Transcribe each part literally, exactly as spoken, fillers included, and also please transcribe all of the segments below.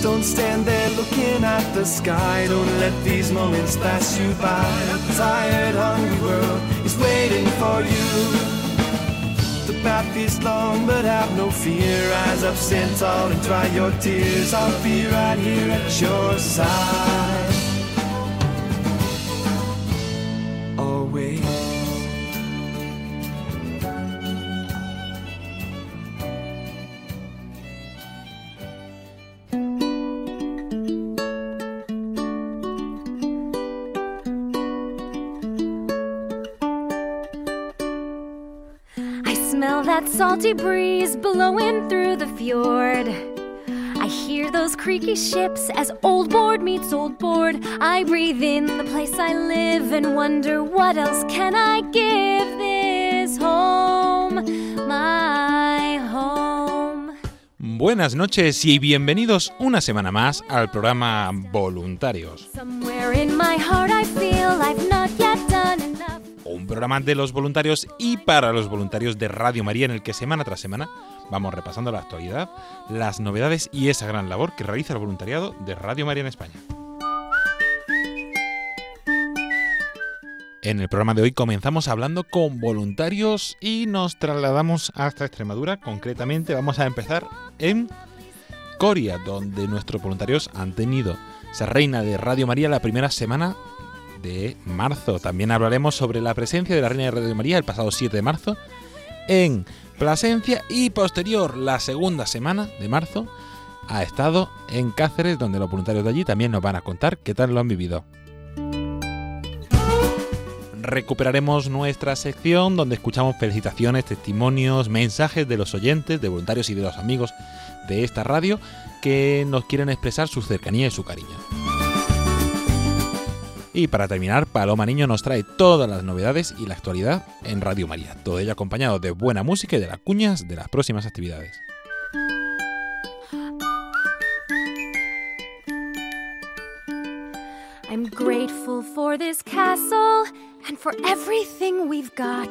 Don't stand there looking at the sky. Don't let these moments pass you by. A tired, hungry world is waiting for you. The path is long, but have no fear. Rise up, stand tall, and dry your tears. I'll be right here at your side. Always. That salty breeze blowing through the fjord. I hear those creaky ships as old board meets old board. I breathe in the place I live and wonder what else can I give this home, my home. Buenas noches y bienvenidos una semana más al programa Voluntarios. Somewhere in my heart I feel I've not yet done enough. Un programa de los voluntarios y para los voluntarios de Radio María en el que semana tras semana vamos repasando la actualidad, las novedades y esa gran labor que realiza el voluntariado de Radio María en España. En el programa de hoy comenzamos hablando con voluntarios y nos trasladamos hasta Extremadura. Concretamente vamos a empezar en Coria, donde nuestros voluntarios han tenido esa reina de Radio María la primera semana de marzo. También hablaremos sobre la presencia de la Reina de Radio María el pasado siete de marzo en Plasencia y posterior la segunda semana de marzo ha estado en Cáceres, donde los voluntarios de allí también nos van a contar qué tal lo han vivido. Recuperaremos nuestra sección donde escuchamos felicitaciones, testimonios, mensajes de los oyentes, de voluntarios y de los amigos de esta radio que nos quieren expresar su cercanía y su cariño. Y para terminar, Paloma Niño nos trae todas las novedades y la actualidad en Radio María. Todo ello acompañado de buena música y de las cuñas de las próximas actividades. I'm grateful for this castle and for everything we've got.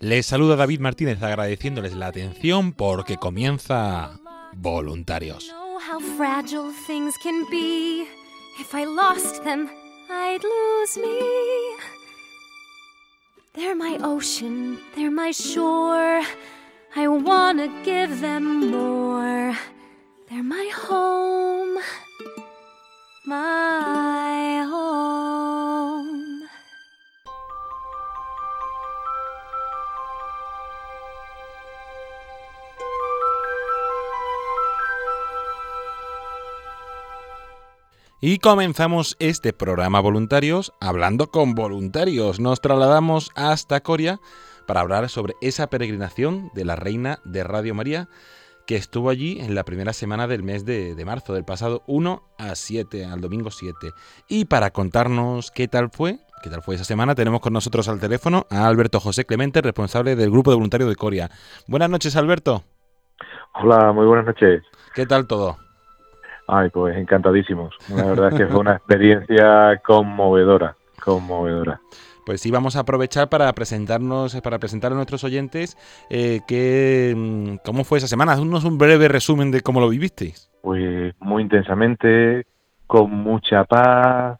Les saluda David Martínez agradeciéndoles la atención porque comienza Voluntarios. I know how fragile things can be. If I lost them, I'd lose me. They're my ocean, they're my shore. I wanna give them more. They're my home, my home. Y comenzamos este programa Voluntarios hablando con voluntarios. Nos trasladamos hasta Coria para hablar sobre esa peregrinación de la Reina de Radio María que estuvo allí en la primera semana del mes de, de marzo, del pasado uno a siete, al domingo siete. Y para contarnos qué tal fue, qué tal fue esa semana, tenemos con nosotros al teléfono a Alberto José Clemente, responsable del Grupo de Voluntarios de Coria. Buenas noches, Alberto. Hola, muy buenas noches. ¿Qué tal todo? Ay, pues encantadísimos. La verdad es que fue una experiencia conmovedora, conmovedora. Pues sí, vamos a aprovechar para presentarnos, para presentar a nuestros oyentes eh, que, cómo fue esa semana. Haznos un breve resumen de cómo lo vivisteis. Pues muy intensamente, con mucha paz,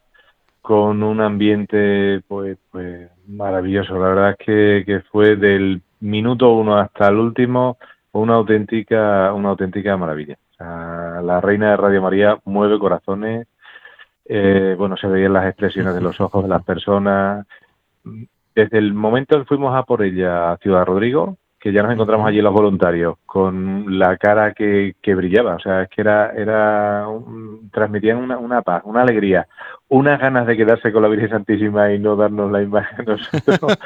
con un ambiente pues, pues maravilloso. La verdad es que, que fue del minuto uno hasta el último una auténtica, una auténtica maravilla. La Reina de Radio María mueve corazones, eh, bueno, se veían las expresiones de los ojos de las personas. Desde el momento que fuimos a por ella a Ciudad Rodrigo, que ya nos encontramos allí los voluntarios, con la cara que, que brillaba, o sea, es que era, era un, transmitían una, una paz, una alegría, unas ganas de quedarse con la Virgen Santísima y no darnos la imagen nosotros,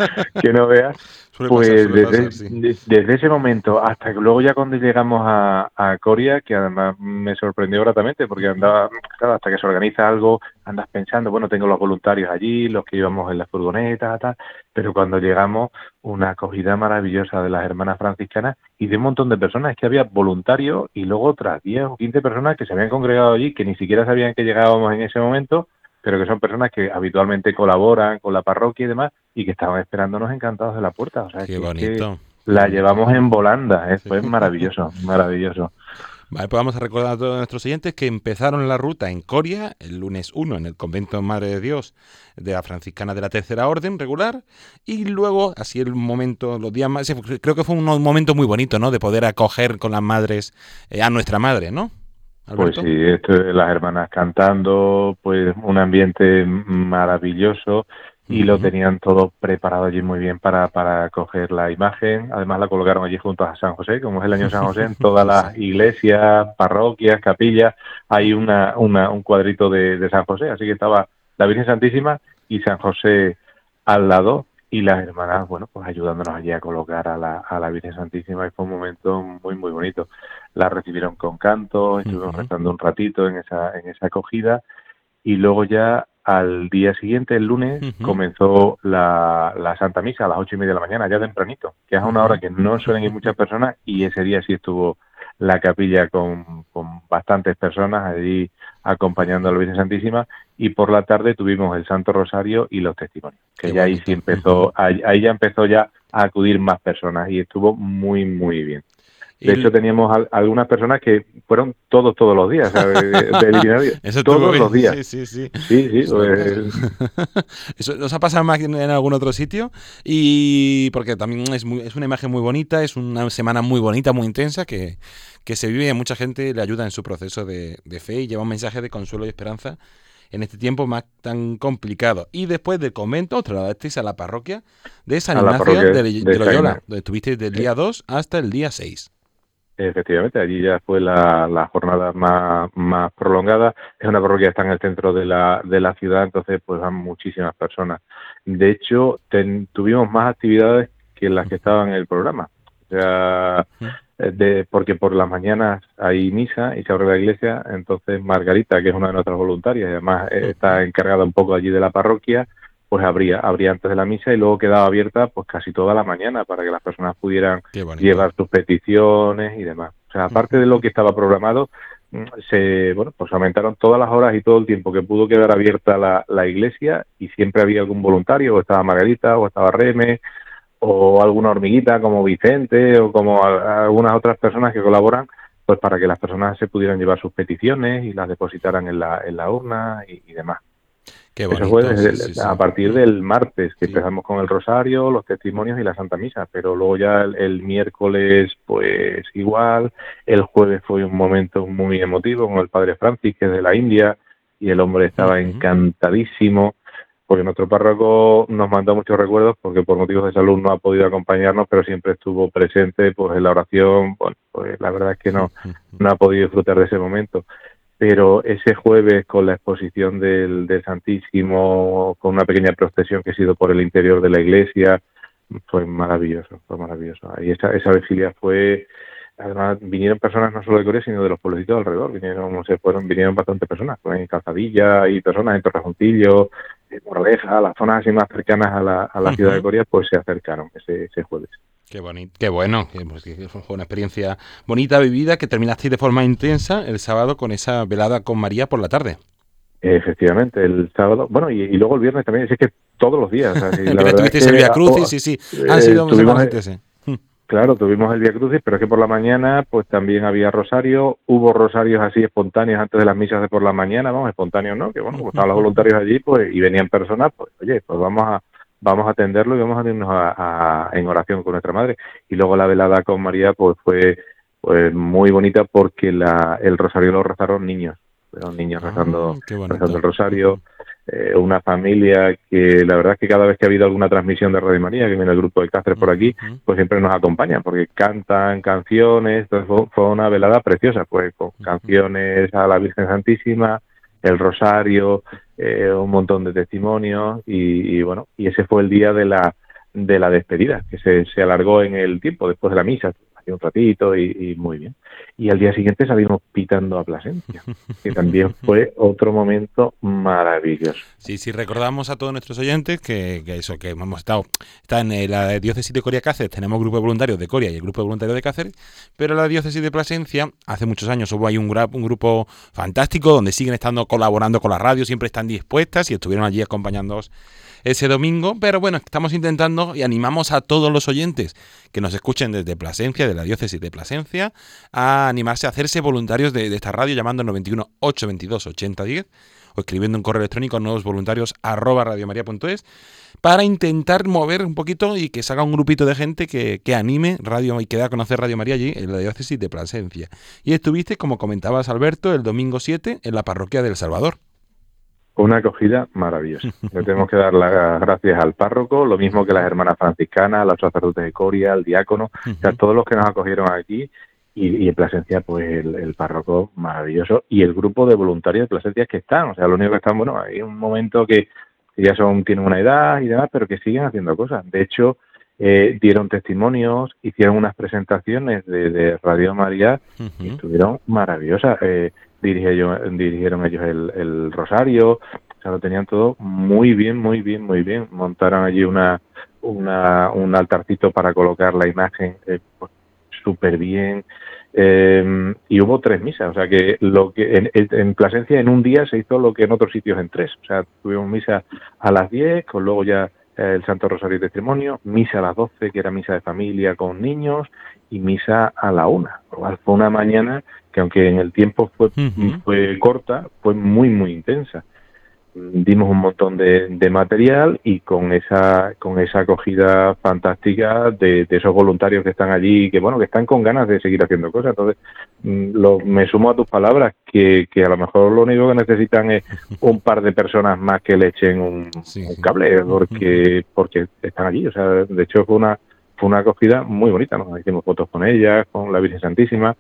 que no veas, pues pasar, desde, pasar, sí. de, desde ese momento hasta que luego ya cuando llegamos a, a Coria, que además me sorprendió gratamente, porque andaba, claro, hasta que se organiza algo, andas pensando, bueno, tengo los voluntarios allí, los que íbamos en las furgonetas, tal, pero cuando llegamos, una acogida maravillosa de las hermanas franciscanas y de un montón de personas, es que había voluntarios y luego otras diez o quince personas que se habían congregado allí, que ni siquiera sabían que llegábamos en ese momento, pero que son personas que habitualmente colaboran con la parroquia y demás, y que estaban esperándonos encantados de la puerta. O sea, qué que bonito. Es que la llevamos en volanda, ¿eh? Fue sí. maravilloso, maravilloso. Vale, pues vamos a recordar a todos nuestros oyentes que empezaron la ruta en Coria el lunes uno en el Convento Madre de Dios de la Franciscana de la Tercera Orden regular, y luego, así el momento, los días más, creo que fue un momento muy bonito, ¿no?, de poder acoger con las madres eh, a nuestra madre, ¿no? Alberto. Pues sí, esto, las hermanas cantando, pues un ambiente maravilloso, y uh-huh. lo tenían todo preparado allí muy bien para, para coger la imagen. Además la colocaron allí junto a San José, como es el año de San José, en todas las iglesias, parroquias, capillas, hay una, una un cuadrito de, de San José, así que estaba la Virgen Santísima y San José al lado, y las hermanas, bueno, pues ayudándonos allí a colocar a la, a la Virgen Santísima, y fue un momento muy, muy bonito. La recibieron con canto, estuvimos uh-huh. rezando un ratito en esa, en esa acogida, y luego ya al día siguiente, el lunes, uh-huh. comenzó la, la Santa Misa a las ocho y media de la mañana, ya tempranito, que es una hora que no suelen ir muchas personas, y ese día sí estuvo la capilla con, con bastantes personas allí acompañando a la Virgen Santísima, y por la tarde tuvimos el Santo Rosario y los testimonios, que Qué ya bonito. ahí sí empezó, ahí, ahí ya empezó ya a acudir más personas, y estuvo muy, muy bien. De hecho, teníamos al, algunas personas que fueron todos, todos los días, ¿sabes? De, de itinerario. Eso todos los días. Sí, sí, sí. Sí, sí. Eso, pues... Eso nos ha pasado más en algún otro sitio, y porque también es, muy, es una imagen muy bonita, es una semana muy bonita, muy intensa, que, que se vive y mucha gente le ayuda en su proceso de, de fe, y lleva un mensaje de consuelo y esperanza en este tiempo más tan complicado. Y después del convento, trasladasteis a la parroquia de San Ignacio de, de, de Loyola, donde estuvisteis del día dos hasta el día seis. Efectivamente, allí ya fue la, la jornada más, más prolongada. Es una parroquia que está en el centro de la, de la ciudad, entonces pues van muchísimas personas. De hecho, ten, tuvimos más actividades que las que estaban en el programa. O sea, de, porque por las mañanas hay misa y se abre la iglesia, entonces Margarita, que es una de nuestras voluntarias y además está encargada un poco allí de la parroquia, pues abría, abría antes de la misa, y luego quedaba abierta pues casi toda la mañana para que las personas pudieran llevar sus peticiones y demás. O sea, aparte de lo que estaba programado, se bueno pues aumentaron todas las horas y todo el tiempo que pudo quedar abierta la, la iglesia, y siempre había algún voluntario, o estaba Margarita, o estaba Reme, o alguna hormiguita como Vicente, o como a, a algunas otras personas que colaboran, pues para que las personas se pudieran llevar sus peticiones y las depositaran en la, en la urna y, y demás. Bonito. Eso fue desde, sí, sí, a sí. partir del martes, que sí. empezamos con el rosario, los testimonios y la Santa Misa, pero luego ya el, el miércoles pues igual, el jueves fue un momento muy emotivo con el padre Francis, que es de la India, y el hombre estaba uh-huh. encantadísimo, porque nuestro párroco nos mandó muchos recuerdos, porque por motivos de salud no ha podido acompañarnos, pero siempre estuvo presente pues en la oración. Bueno, pues la verdad es que no, no ha podido disfrutar de ese momento. Pero ese jueves, con la exposición del, del Santísimo, con una pequeña procesión que ha sido por el interior de la iglesia, fue maravilloso, fue maravilloso. Y esa, esa vigilia fue... Además, vinieron personas no solo de Coria, sino de los pueblecitos alrededor. Vinieron, no sé, fueron, vinieron bastantes personas, en Calzadilla, y personas en Torrejuntillo, en Moraleja, las zonas así más cercanas a la, a la ciudad de Coria, pues se acercaron ese, ese jueves. Qué bonito, qué bueno, fue una experiencia bonita, vivida, que terminasteis de forma intensa el sábado con esa velada con María por la tarde. Efectivamente, el sábado, bueno, y, y luego el viernes también, es que todos los días. Así, la verdad es que, el Vía Crucis, oh, sí, sí, han eh, sido semanas intensas. Claro, tuvimos el Vía Crucis, pero es que por la mañana pues también había rosario, hubo rosarios así espontáneos antes de las misas de por la mañana, vamos, espontáneos no, que bueno, pues estaban los voluntarios allí pues y venían personas, pues oye, pues vamos a... vamos a atenderlo y vamos a irnos a, a, en oración con nuestra madre. Y luego la velada con María pues fue pues muy bonita, porque la, el rosario lo rezaron niños, los niños ah, rezando, rezando el rosario, eh, una familia que la verdad es que cada vez que ha habido alguna transmisión de Radio María, que viene el grupo de Cáceres por aquí, uh-huh. pues siempre nos acompañan, porque cantan canciones. Entonces fue, fue una velada preciosa, pues con uh-huh. canciones a la Virgen Santísima, el rosario, eh, un montón de testimonios y, y bueno, y ese fue el día de la de la despedida, que se, se alargó en el tiempo después de la misa, hacía un ratito y, y muy bien. Y al día siguiente salimos pitando a Plasencia, que también fue otro momento maravilloso. Sí, sí, recordamos a todos nuestros oyentes que, que eso, que hemos estado, está en la diócesis de Coria Cáceres, tenemos grupo de voluntarios de Coria y el grupo de voluntarios de Cáceres, pero en la diócesis de Plasencia, hace muchos años hubo ahí un, gra- un grupo fantástico donde siguen estando colaborando con la radio, siempre están dispuestas y estuvieron allí acompañándoos ese domingo, pero bueno, estamos intentando y animamos a todos los oyentes que nos escuchen desde Plasencia, de la diócesis de Plasencia, a animarse a hacerse voluntarios de, de esta radio llamando al noventa y uno, ochocientos veintidós, ochenta diez o escribiendo un correo electrónico a nuevos voluntarios arroba radiomaria punto es para intentar mover un poquito y que salga un grupito de gente que, que anime radio y que dé a conocer Radio María allí en la diócesis de Plasencia. Y estuviste, como comentabas Alberto, el domingo siete en la parroquia de El Salvador. Una acogida maravillosa. Le tenemos que dar las gracias al párroco, lo mismo que las hermanas franciscanas, a los sacerdotes de Coria, al diácono, uh-huh. o sea, todos los que nos acogieron aquí y, y en Plasencia, pues el, el párroco maravilloso y el grupo de voluntarios de Plasencia que están, o sea, lo único que están, bueno, hay un momento que ya son tienen una edad y demás, pero que siguen haciendo cosas. De hecho, eh, dieron testimonios, hicieron unas presentaciones de, de Radio María uh-huh. y estuvieron maravillosas. Eh, Dirigieron, dirigieron ellos el, el rosario, o sea, lo tenían todo muy bien, muy bien, muy bien. Montaron allí una, una un altarcito para colocar la imagen eh, súper bien eh, y hubo tres misas, o sea que lo que en, en Plasencia en un día se hizo lo que en otros sitios en tres, o sea, tuvimos misa a las diez, con luego ya el Santo Rosario y Testimonio, misa a las doce, que era misa de familia con niños, y misa a la una. Fue una mañana que, aunque en el tiempo fue, uh-huh. fue corta, fue muy, muy intensa. Dimos un montón de, de material y con esa con esa acogida fantástica de, de esos voluntarios que están allí, que bueno, que están con ganas de seguir haciendo cosas. Entonces, lo, me sumo a tus palabras, que, que a lo mejor lo único que necesitan es un par de personas más que le echen un, sí, un cable, porque porque están allí. O sea, de hecho, fue una, fue una acogida muy bonita. Nos hicimos fotos con ellas, con la Virgen Santísima,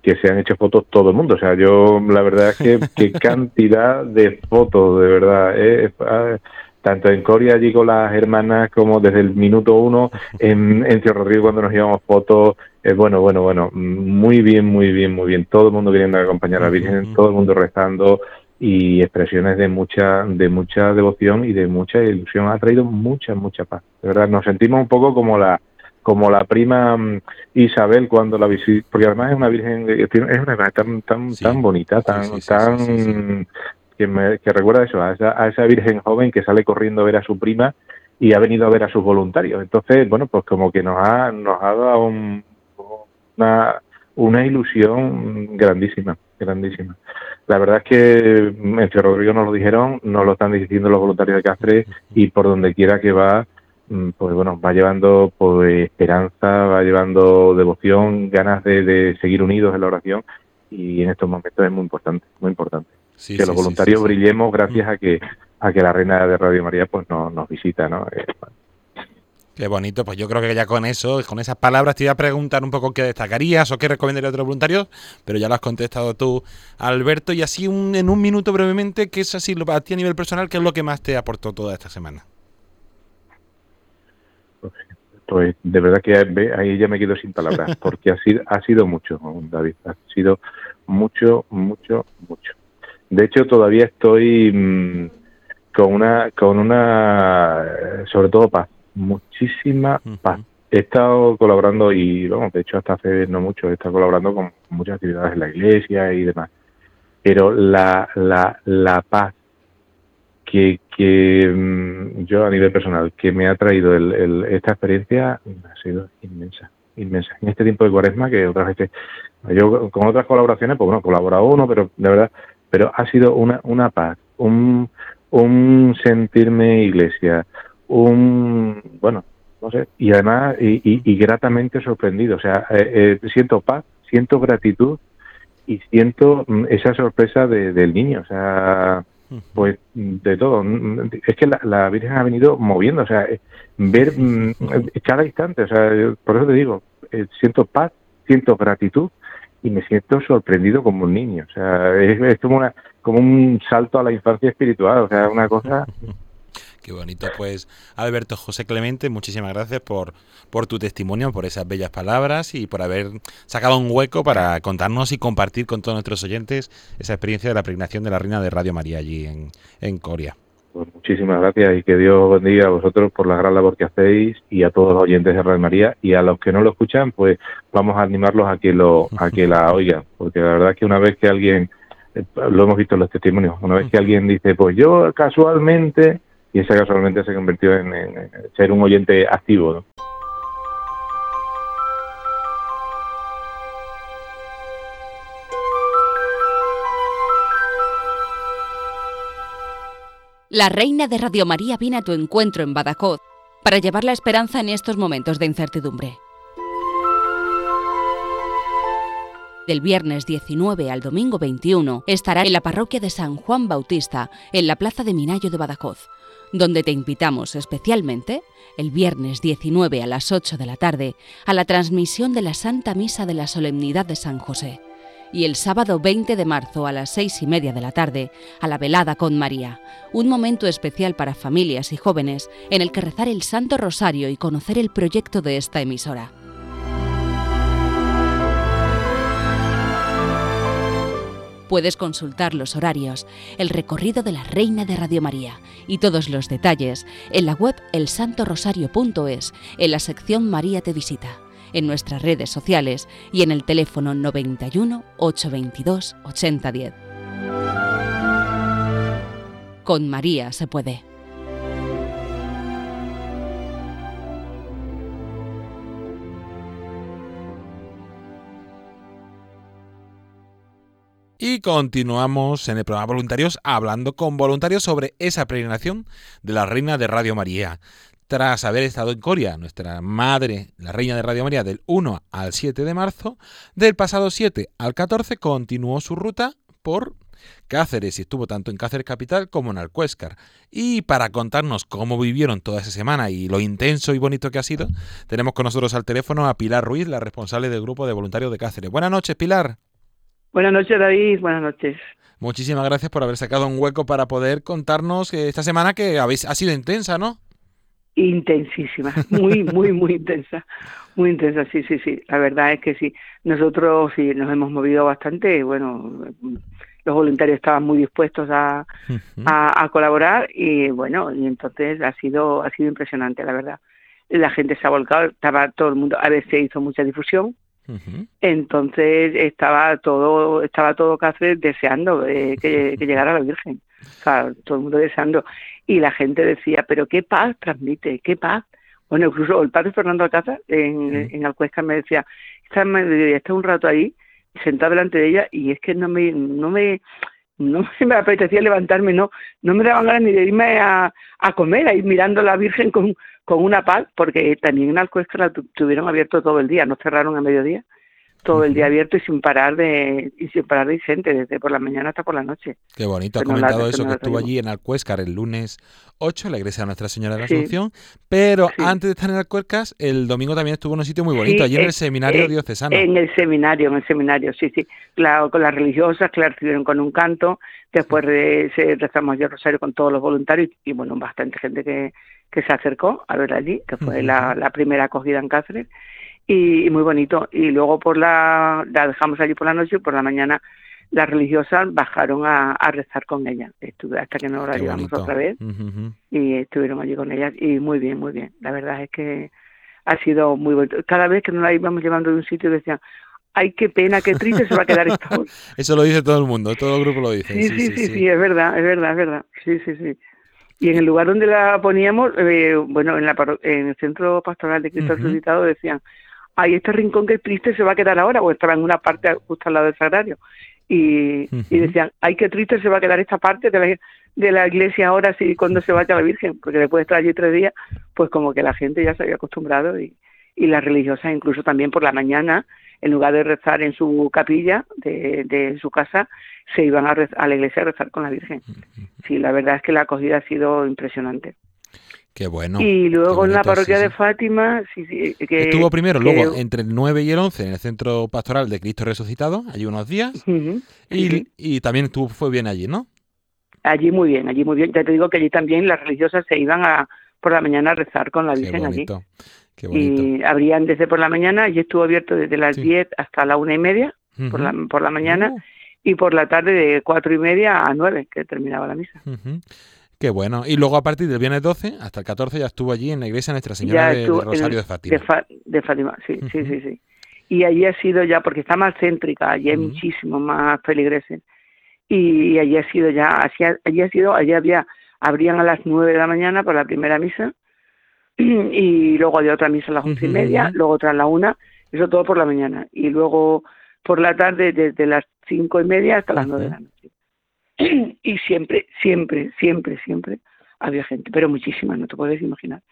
que se han hecho fotos todo el mundo, o sea, yo la verdad es que qué cantidad de fotos, de verdad, eh, eh, tanto en Coria allí con las hermanas como desde el minuto uno, en, en Ciudad Rodrigo cuando nos llevamos fotos, eh, bueno, bueno, bueno, muy bien, muy bien, muy bien, todo el mundo queriendo acompañar a la Virgen, todo el mundo rezando y expresiones de mucha, de mucha devoción y de mucha ilusión, ha traído mucha, mucha paz, de verdad, nos sentimos un poco como la como la prima Isabel cuando la visita, porque además es una virgen, es una tan tan sí. tan bonita, tan sí, sí, sí, tan sí, sí, sí. que me que recuerda eso, a esa, a esa virgen joven que sale corriendo a ver a su prima y ha venido a ver a sus voluntarios. Entonces, bueno, pues como que nos ha nos ha dado un, una una ilusión grandísima, grandísima. La verdad es que en Ciudad Rodrigo nos lo dijeron, nos lo están diciendo los voluntarios de Cáceres y por donde quiera que va, pues bueno, va llevando pues esperanza, va llevando devoción, ganas de, de seguir unidos en la oración y en estos momentos es muy importante, muy importante. Sí, que sí, los voluntarios sí, sí, sí. brillemos gracias a que a que la Reina de Radio María pues no, nos visita, ¿no? Eh, bueno. Qué bonito, pues yo creo que ya con eso, con esas palabras te iba a preguntar un poco qué destacarías o qué recomendarías a otros voluntarios, pero ya lo has contestado tú, Alberto, y así un, en un minuto brevemente, ¿qué es así a ti a nivel personal, qué es lo que más te aportó toda esta semana? Pues de verdad que ahí ya me quedo sin palabras, porque ha sido, ha sido mucho, David, ha sido mucho, mucho, mucho. De hecho, todavía estoy mmm, con una, con una, sobre todo paz, muchísima paz. He estado colaborando y, vamos, bueno, de hecho hasta hace no mucho, he estado colaborando con muchas actividades en la iglesia y demás. Pero la, la, la paz que, que yo a nivel personal, que me ha traído el, el, esta experiencia, ha sido inmensa, inmensa. En este tiempo de cuaresma, que otras veces, yo con otras colaboraciones, pues bueno, colaborado uno, pero de verdad, pero ha sido una, una paz, un, un sentirme iglesia, un, bueno, no sé, y además, y, y, y gratamente sorprendido, o sea, eh, eh, siento paz, siento gratitud y siento esa sorpresa de, del niño, o sea, pues de todo. Es que la, la Virgen ha venido moviendo, o sea, ver cada instante, o sea, por eso te digo, siento paz, siento gratitud y me siento sorprendido como un niño. O sea, es, es como una como un salto a la infancia espiritual, o sea, una cosa... Qué bonito. Pues Alberto José Clemente, muchísimas gracias por, por tu testimonio, por esas bellas palabras y por haber sacado un hueco para contarnos y compartir con todos nuestros oyentes esa experiencia de la pregnación de la Reina de Radio María allí en, en Coria. Pues muchísimas gracias y que Dios bendiga a vosotros por la gran labor que hacéis y a todos los oyentes de Radio María, y a los que no lo escuchan, pues vamos a animarlos a que lo a que la oigan, porque la verdad es que una vez que alguien, lo hemos visto en los testimonios, una vez que alguien dice, pues yo casualmente... Y esa casualmente se convirtió en, en, en ser un oyente activo, ¿no? La Reina de Radio María viene a tu encuentro en Badajoz para llevar la esperanza en estos momentos de incertidumbre. Del viernes diecinueve al domingo veintiuno estará en la parroquia de San Juan Bautista, en la plaza de Minayo de Badajoz, donde te invitamos especialmente, el viernes diecinueve a las ocho de la tarde, a la transmisión de la Santa Misa de la Solemnidad de San José, y el sábado veinte de marzo a las seis y media de la tarde, a la velada con María, un momento especial para familias y jóvenes en el que rezar el Santo Rosario y conocer el proyecto de esta emisora. Puedes consultar los horarios, el recorrido de la Reina de Radio María y todos los detalles en la web el santo rosario punto es, en la sección María te visita, en nuestras redes sociales y en el teléfono noventa y uno, ochocientos veintidós, ochenta diez. Con María se puede. Y continuamos en el programa Voluntarios hablando con voluntarios sobre esa peregrinación de la Reina de Radio María. Tras haber estado en Coria, nuestra madre, la Reina de Radio María, del uno al siete de marzo, del pasado siete al catorce continuó su ruta por Cáceres y estuvo tanto en Cáceres capital como en Alcuéscar. Y para contarnos cómo vivieron toda esa semana y lo intenso y bonito que ha sido, tenemos con nosotros al teléfono a Pilar Ruiz, la responsable del grupo de voluntarios de Cáceres. Buenas noches, Pilar. Buenas noches, David. Buenas noches. Muchísimas gracias por haber sacado un hueco para poder contarnos esta semana que habéis, ha sido intensa, ¿no? Intensísima. Muy, muy, muy intensa. Muy intensa, sí, sí, sí. La verdad es que sí. Nosotros sí nos hemos movido bastante. Bueno, los voluntarios estaban muy dispuestos a, a, a colaborar y, bueno, y entonces ha sido, ha sido impresionante, la verdad. La gente se ha volcado, estaba todo el mundo. A veces hizo mucha difusión. Uh-huh. Entonces estaba todo estaba todo Cáceres deseando eh, que, que llegara la Virgen, o sea, todo el mundo deseando, y la gente decía, pero qué paz transmite, qué paz. Bueno, incluso el padre Fernando Caza en, uh-huh. en Alcuéscar me decía, está, está un rato ahí sentado delante de ella y es que no me no me no me apetecía levantarme, no no me daban ganas ni de irme a, a comer, ahí mirando a la Virgen con, con una paz, porque también en Alcuéscar la tu, tuvieron abierto todo el día, no cerraron a mediodía, todo el día abierto y sin parar de y sin parar de gente, desde por la mañana hasta por la noche. Qué bonito, ha comentado eso, que estuvo allí en Alcuéscar el lunes ocho, en la iglesia de Nuestra Señora de la Asunción, pero antes de estar en Alcuéscar, el domingo también estuvo en un sitio muy bonito, allí en el seminario diocesano. En el seminario, en el seminario, sí, sí, claro, con las religiosas, claro, estuvieron con un canto, después rezamos yo el rosario con todos los voluntarios y, bueno, bastante gente que, que se acercó a ver allí, que fue la, la primera acogida en Cáceres, y muy bonito. Y luego por la, la dejamos allí por la noche y por la mañana las religiosas bajaron a, a rezar con ellas. Estuve hasta que nos la llevamos otra vez uh-huh. y estuvieron allí con ellas y muy bien, muy bien. La verdad es que ha sido muy bonito. Cada vez que nos la íbamos llevando de un sitio decían, ay, qué pena, qué triste se va a quedar esto. Eso lo dice todo el mundo, todo el grupo lo dice. Sí, sí, sí, sí, sí, sí. sí es verdad, es verdad, es verdad. Sí, sí, sí. Y en el lugar donde la poníamos, eh, bueno, en, la parro- en el Centro Pastoral de Cristo Resucitado uh-huh. decían, ay, este rincón que triste se va a quedar ahora, o estaba en una parte justo al lado del sagrario, y, uh-huh. y decían, ay, qué triste se va a quedar esta parte de la, de la iglesia ahora, si cuando se vaya la Virgen, porque después de estar allí tres días, pues como que la gente ya se había acostumbrado, y, y las religiosas incluso también por la mañana, en lugar de rezar en su capilla, de, de su casa, se iban a, rez- a la iglesia a rezar con la Virgen. Uh-huh. Sí, la verdad es que la acogida ha sido impresionante. Qué bueno. Y luego en la parroquia sí, sí. de Fátima... Sí, sí, que, Estuvo primero, que... luego entre el nueve y el once en el Centro Pastoral de Cristo Resucitado, allí unos días, uh-huh. y, uh-huh. y también estuvo, fue bien allí, ¿no? Allí muy bien, allí muy bien. Ya te digo que allí también las religiosas se iban a por la mañana a rezar con la Virgen allí. Qué bonito. Y abrían desde por la mañana, y estuvo abierto desde las sí. diez hasta la una y media uh-huh. por, la, por la mañana, uh-huh. y por la tarde de cuatro y media a nueve, que terminaba la misa. Uh-huh. Qué bueno. Y luego a partir del viernes doce hasta el catorce ya estuvo allí en la iglesia Nuestra Señora del Rosario de Fátima. De, Fa, de Fátima, sí, uh-huh. sí, sí, sí. Y allí ha sido ya, porque está más céntrica, allí hay uh-huh. muchísimos más feligreses. Y allí ha sido ya, hacia, allí ha sido, allí había, abrían a las nueve de la mañana para la primera misa, y luego había otra misa a las once uh-huh. y media, luego otra a la una, eso todo por la mañana. Y luego por la tarde desde las cinco y media hasta las nueve uh-huh. de la noche. Y siempre, siempre, siempre, siempre había gente, pero muchísima, no te puedes imaginar.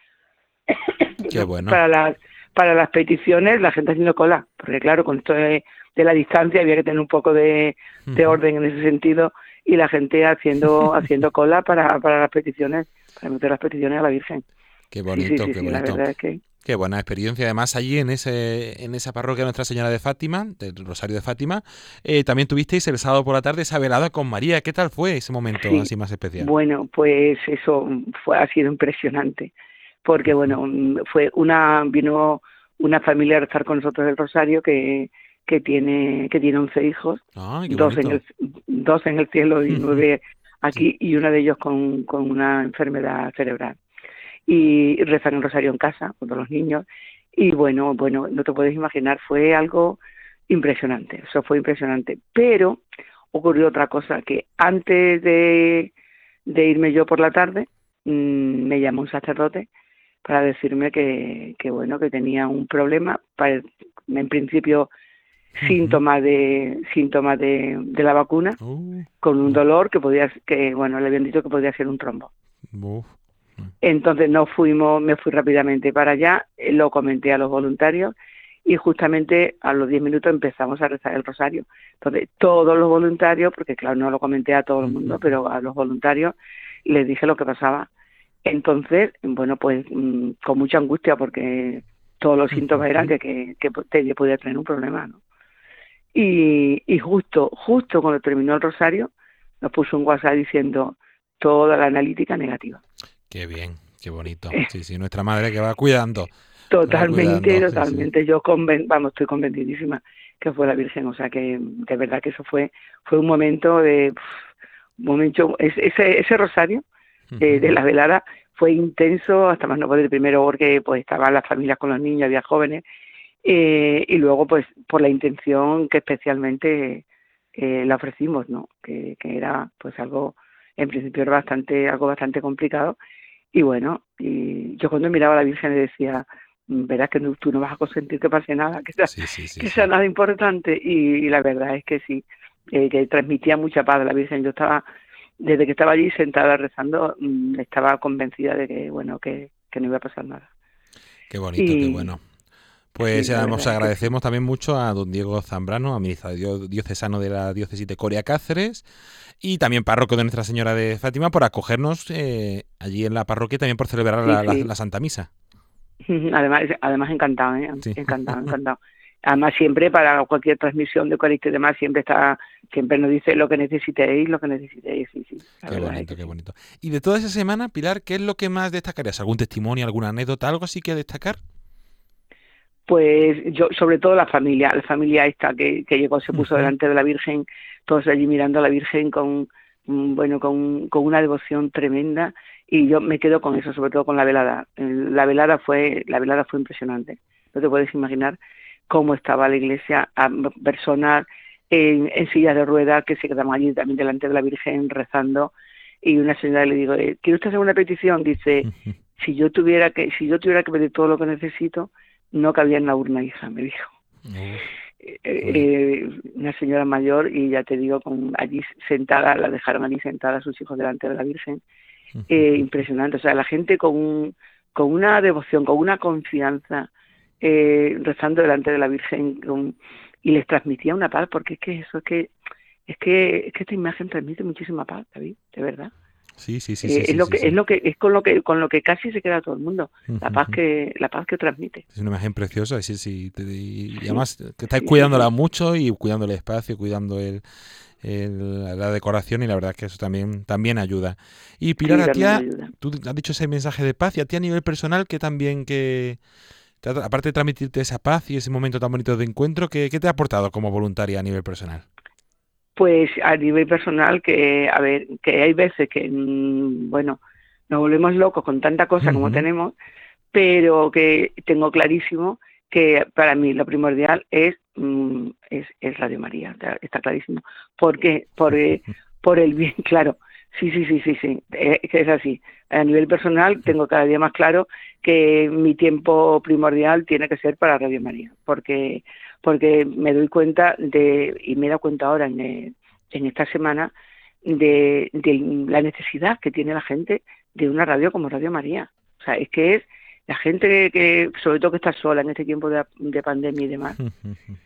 Qué bueno. Para las, para las peticiones la gente haciendo cola, porque claro, con esto de, de la distancia había que tener un poco de, de uh-huh. orden en ese sentido, y la gente haciendo haciendo cola para, para las peticiones, para meter las peticiones a la Virgen. Qué bonito, sí, sí, qué sí, bonito. La verdad es que... Qué buena experiencia. Además, allí en ese en esa parroquia Nuestra Señora de Fátima, del Rosario de Fátima, eh, también tuvisteis el sábado por la tarde esa velada con María. ¿Qué tal fue ese momento sí. así más especial? Bueno, pues eso fue ha sido impresionante, porque bueno, fue una vino una familia a rezar con nosotros del Rosario que que tiene que tiene once hijos, ah, dos en el dos en el cielo y nueve aquí, y uno de ellos con con una enfermedad cerebral. Y rezan el rosario en casa con todos los niños, y bueno, bueno, no te puedes imaginar, fue algo impresionante, eso fue impresionante. Pero ocurrió otra cosa, que antes de, de irme yo por la tarde, mmm, me llamó un sacerdote para decirme que, que bueno, que tenía un problema, para, en principio uh-huh. síntomas de síntomas de, de la vacuna, uh-huh. con un dolor que podía, que bueno, le habían dicho que podía ser un trombo. Uh-huh. Entonces no fuimos, me fui rápidamente para allá, lo comenté a los voluntarios, y justamente a los diez minutos empezamos a rezar el rosario. Entonces todos los voluntarios, porque claro, no lo comenté a todo el mundo, pero a los voluntarios les dije lo que pasaba. Entonces, bueno, pues con mucha angustia, porque todos los síntomas eran que, que, que te podía tener un problema, ¿no? Y, y justo, justo cuando terminó el rosario, nos puso un WhatsApp diciendo toda la analítica negativa. Qué bien, qué bonito. Sí, sí, nuestra madre que va cuidando. Totalmente, va cuidando, totalmente. Sí, sí. Yo, conven- vamos, estoy convencidísima que fue la Virgen. O sea, que de verdad que eso fue fue un momento de... Un momento, ese, ese rosario de, de la velada fue intenso, hasta más no poder, primero porque pues estaban las familias con los niños, había jóvenes, eh, y luego pues por la intención que especialmente eh, la ofrecimos, ¿no? Que, que era pues algo, en principio era bastante, algo bastante complicado. Y bueno, y yo cuando miraba a la Virgen le decía, verás que no, tú no vas a consentir que pase nada, que sea, sí, sí, sí, que sea sí. nada importante. Y, y la verdad es que sí, eh, que transmitía mucha paz a la Virgen. Yo estaba, desde que estaba allí sentada rezando, estaba convencida de que, bueno, que, que no iba a pasar nada. Qué bonito, y, qué bueno. Pues sí, nos agradecemos que... también mucho a don Diego Zambrano, administrador diocesano de la diócesis de Coria Cáceres, y también párroco de Nuestra Señora de Fátima, por acogernos eh, allí en la parroquia, también por celebrar sí, la, sí. La, la Santa Misa. Además, además encantado, ¿eh? Sí. encantado, encantado. Además siempre para cualquier transmisión de Eucaristía y demás siempre está, siempre nos dice lo que necesitéis, lo que necesitéis. Sí, sí. Qué bonito, qué bonito. Y de toda esa semana, Pilar, ¿qué es lo que más destacarías? ¿Algún testimonio, alguna anécdota, algo así que destacar? Pues yo, sobre todo la familia, la familia esta que, que llegó, se puso delante de la Virgen, todos allí mirando a la Virgen con, bueno, con, con una devoción tremenda, y yo me quedo con eso, sobre todo con la velada. La velada fue, la velada fue impresionante. No te puedes imaginar cómo estaba la iglesia, a personas en, en sillas de ruedas que se quedaban allí también delante de la Virgen rezando, y una señora le digo, ¿quiere usted hacer una petición? Dice, si yo tuviera que, si yo tuviera que pedir todo lo que necesito, no cabía en la urna, hija, me dijo. Eh, eh, una señora mayor, y ya te digo, con allí sentada, la dejaron allí sentada sus hijos delante de la Virgen. Eh, impresionante, o sea, la gente con un, con una devoción, con una confianza, eh, rezando delante de la Virgen, con, y les transmitía una paz, porque es que eso es que es que es que esta imagen transmite muchísima paz, David, de verdad. Sí, sí, sí, eh, sí, sí, es lo sí, que sí. es lo que es con lo que con lo que casi se queda todo el mundo, la paz que la paz que transmite. Es una imagen preciosa, sí, sí, y, y además te estáis cuidándola mucho y cuidando el espacio, cuidando el, el la decoración, y la verdad es que eso también también ayuda. Y Pilar, a ti, tú has dicho ese mensaje de paz, y a ti a nivel personal, que también que aparte de transmitirte esa paz y ese momento tan bonito de encuentro, ¿qué, qué te ha aportado como voluntaria a nivel personal? Pues a nivel personal, que a ver, que hay veces que, mmm, bueno, nos volvemos locos con tanta cosa uh-huh. como tenemos, pero que tengo clarísimo que para mí lo primordial es mmm, es, es Radio María, está clarísimo. ¿Por qué? Por, eh, por el bien, claro. Sí, sí, sí, sí, sí, es así. A nivel personal tengo cada día más claro que mi tiempo primordial tiene que ser para Radio María, porque porque me doy cuenta de, y me he dado cuenta ahora en, en esta semana, de, de la necesidad que tiene la gente de una radio como Radio María. O sea, es que es la gente que, sobre todo que está sola en este tiempo de, de pandemia y demás,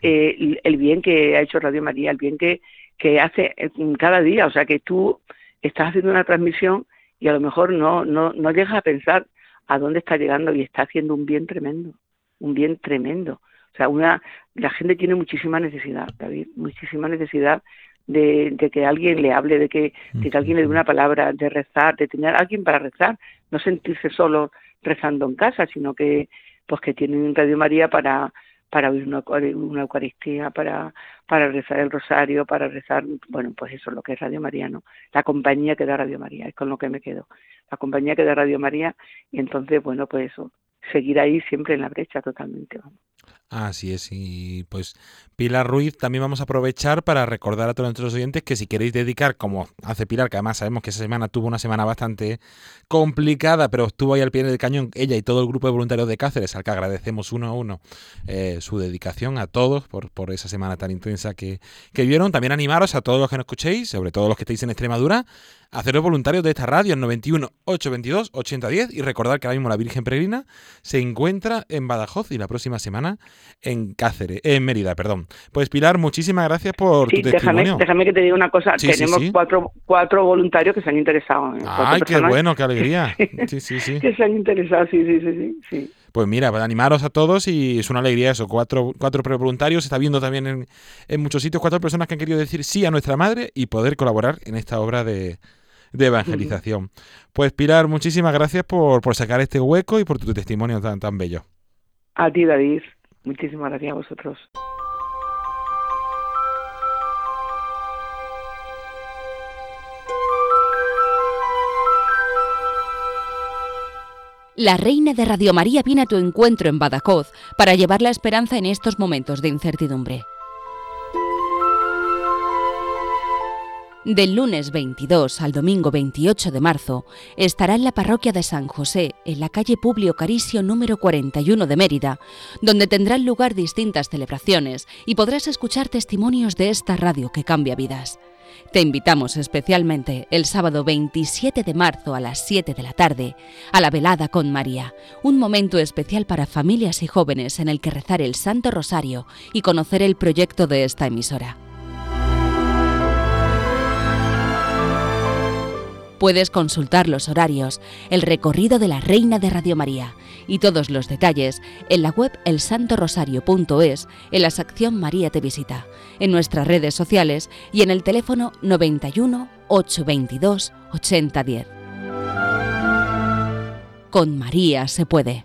eh, el bien que ha hecho Radio María, el bien que, que hace cada día. O sea, que tú estás haciendo una transmisión y a lo mejor no, no, no llegas a pensar a dónde está llegando, y está haciendo un bien tremendo, un bien tremendo. O sea, una, la gente tiene muchísima necesidad, David, muchísima necesidad de, de que alguien le hable, de que, de que alguien le dé una palabra, de rezar, de tener a alguien para rezar, no sentirse solo rezando en casa, sino que pues que tienen Radio María para para oír una, una Eucaristía, para, para rezar el rosario, para rezar, bueno, pues eso es lo que es Radio María, ¿no? La compañía que da Radio María, es con lo que me quedo, la compañía que da Radio María, y entonces, bueno, pues eso, seguir ahí siempre en la brecha totalmente, vamos. Así es, y pues Pilar Ruiz, también vamos a aprovechar para recordar a todos nuestros oyentes que si queréis dedicar, como hace Pilar, que además sabemos que esa semana tuvo una semana bastante complicada, pero estuvo ahí al pie del cañón ella y todo el grupo de voluntarios de Cáceres, al que agradecemos uno a uno eh, su dedicación a todos por, por esa semana tan intensa que, que vivieron. También animaros a todos los que nos escuchéis, sobre todo los que estáis en Extremadura, a haceros voluntarios de esta radio en noventa y uno, ochocientos veintidós, ochenta diez, y recordar que ahora mismo la Virgen Peregrina se encuentra en Badajoz y la próxima semana en Cáceres, en Mérida, perdón. Pues Pilar, muchísimas gracias por sí, tu déjame, testimonio. Déjame que te diga una cosa. Sí, Tenemos sí, sí. Cuatro, cuatro voluntarios que se han interesado. Ay, qué bueno, qué alegría. Sí, sí, sí. Que se han interesado, sí, sí, sí, sí. sí. Pues mira, para animaros a todos, y es una alegría eso, cuatro, cuatro voluntarios, se está viendo también en, en muchos sitios, cuatro personas que han querido decir sí a nuestra madre y poder colaborar en esta obra de... de evangelización. Pues Pilar, muchísimas gracias por, por sacar este hueco y por tu testimonio tan, tan bello. A ti, David. Muchísimas gracias a vosotros. La Reina de Radio María viene a tu encuentro en Badajoz para llevar la esperanza en estos momentos de incertidumbre. Del lunes veintidós al domingo veintiocho de marzo estará en la Parroquia de San José, en la calle Publio Caricio número cuarenta y uno de Mérida, donde tendrán lugar distintas celebraciones y podrás escuchar testimonios de esta radio que cambia vidas. Te invitamos especialmente el sábado veintisiete de marzo a las siete de la tarde a la Velada con María, un momento especial para familias y jóvenes en el que rezar el Santo Rosario y conocer el proyecto de esta emisora. Puedes consultar los horarios, el recorrido de la Reina de Radio María y todos los detalles en la web el santo rosario punto es, en la sección María te visita, en nuestras redes sociales y en el teléfono noventa y uno, ochocientos veintidós, ochenta diez. Con María se puede.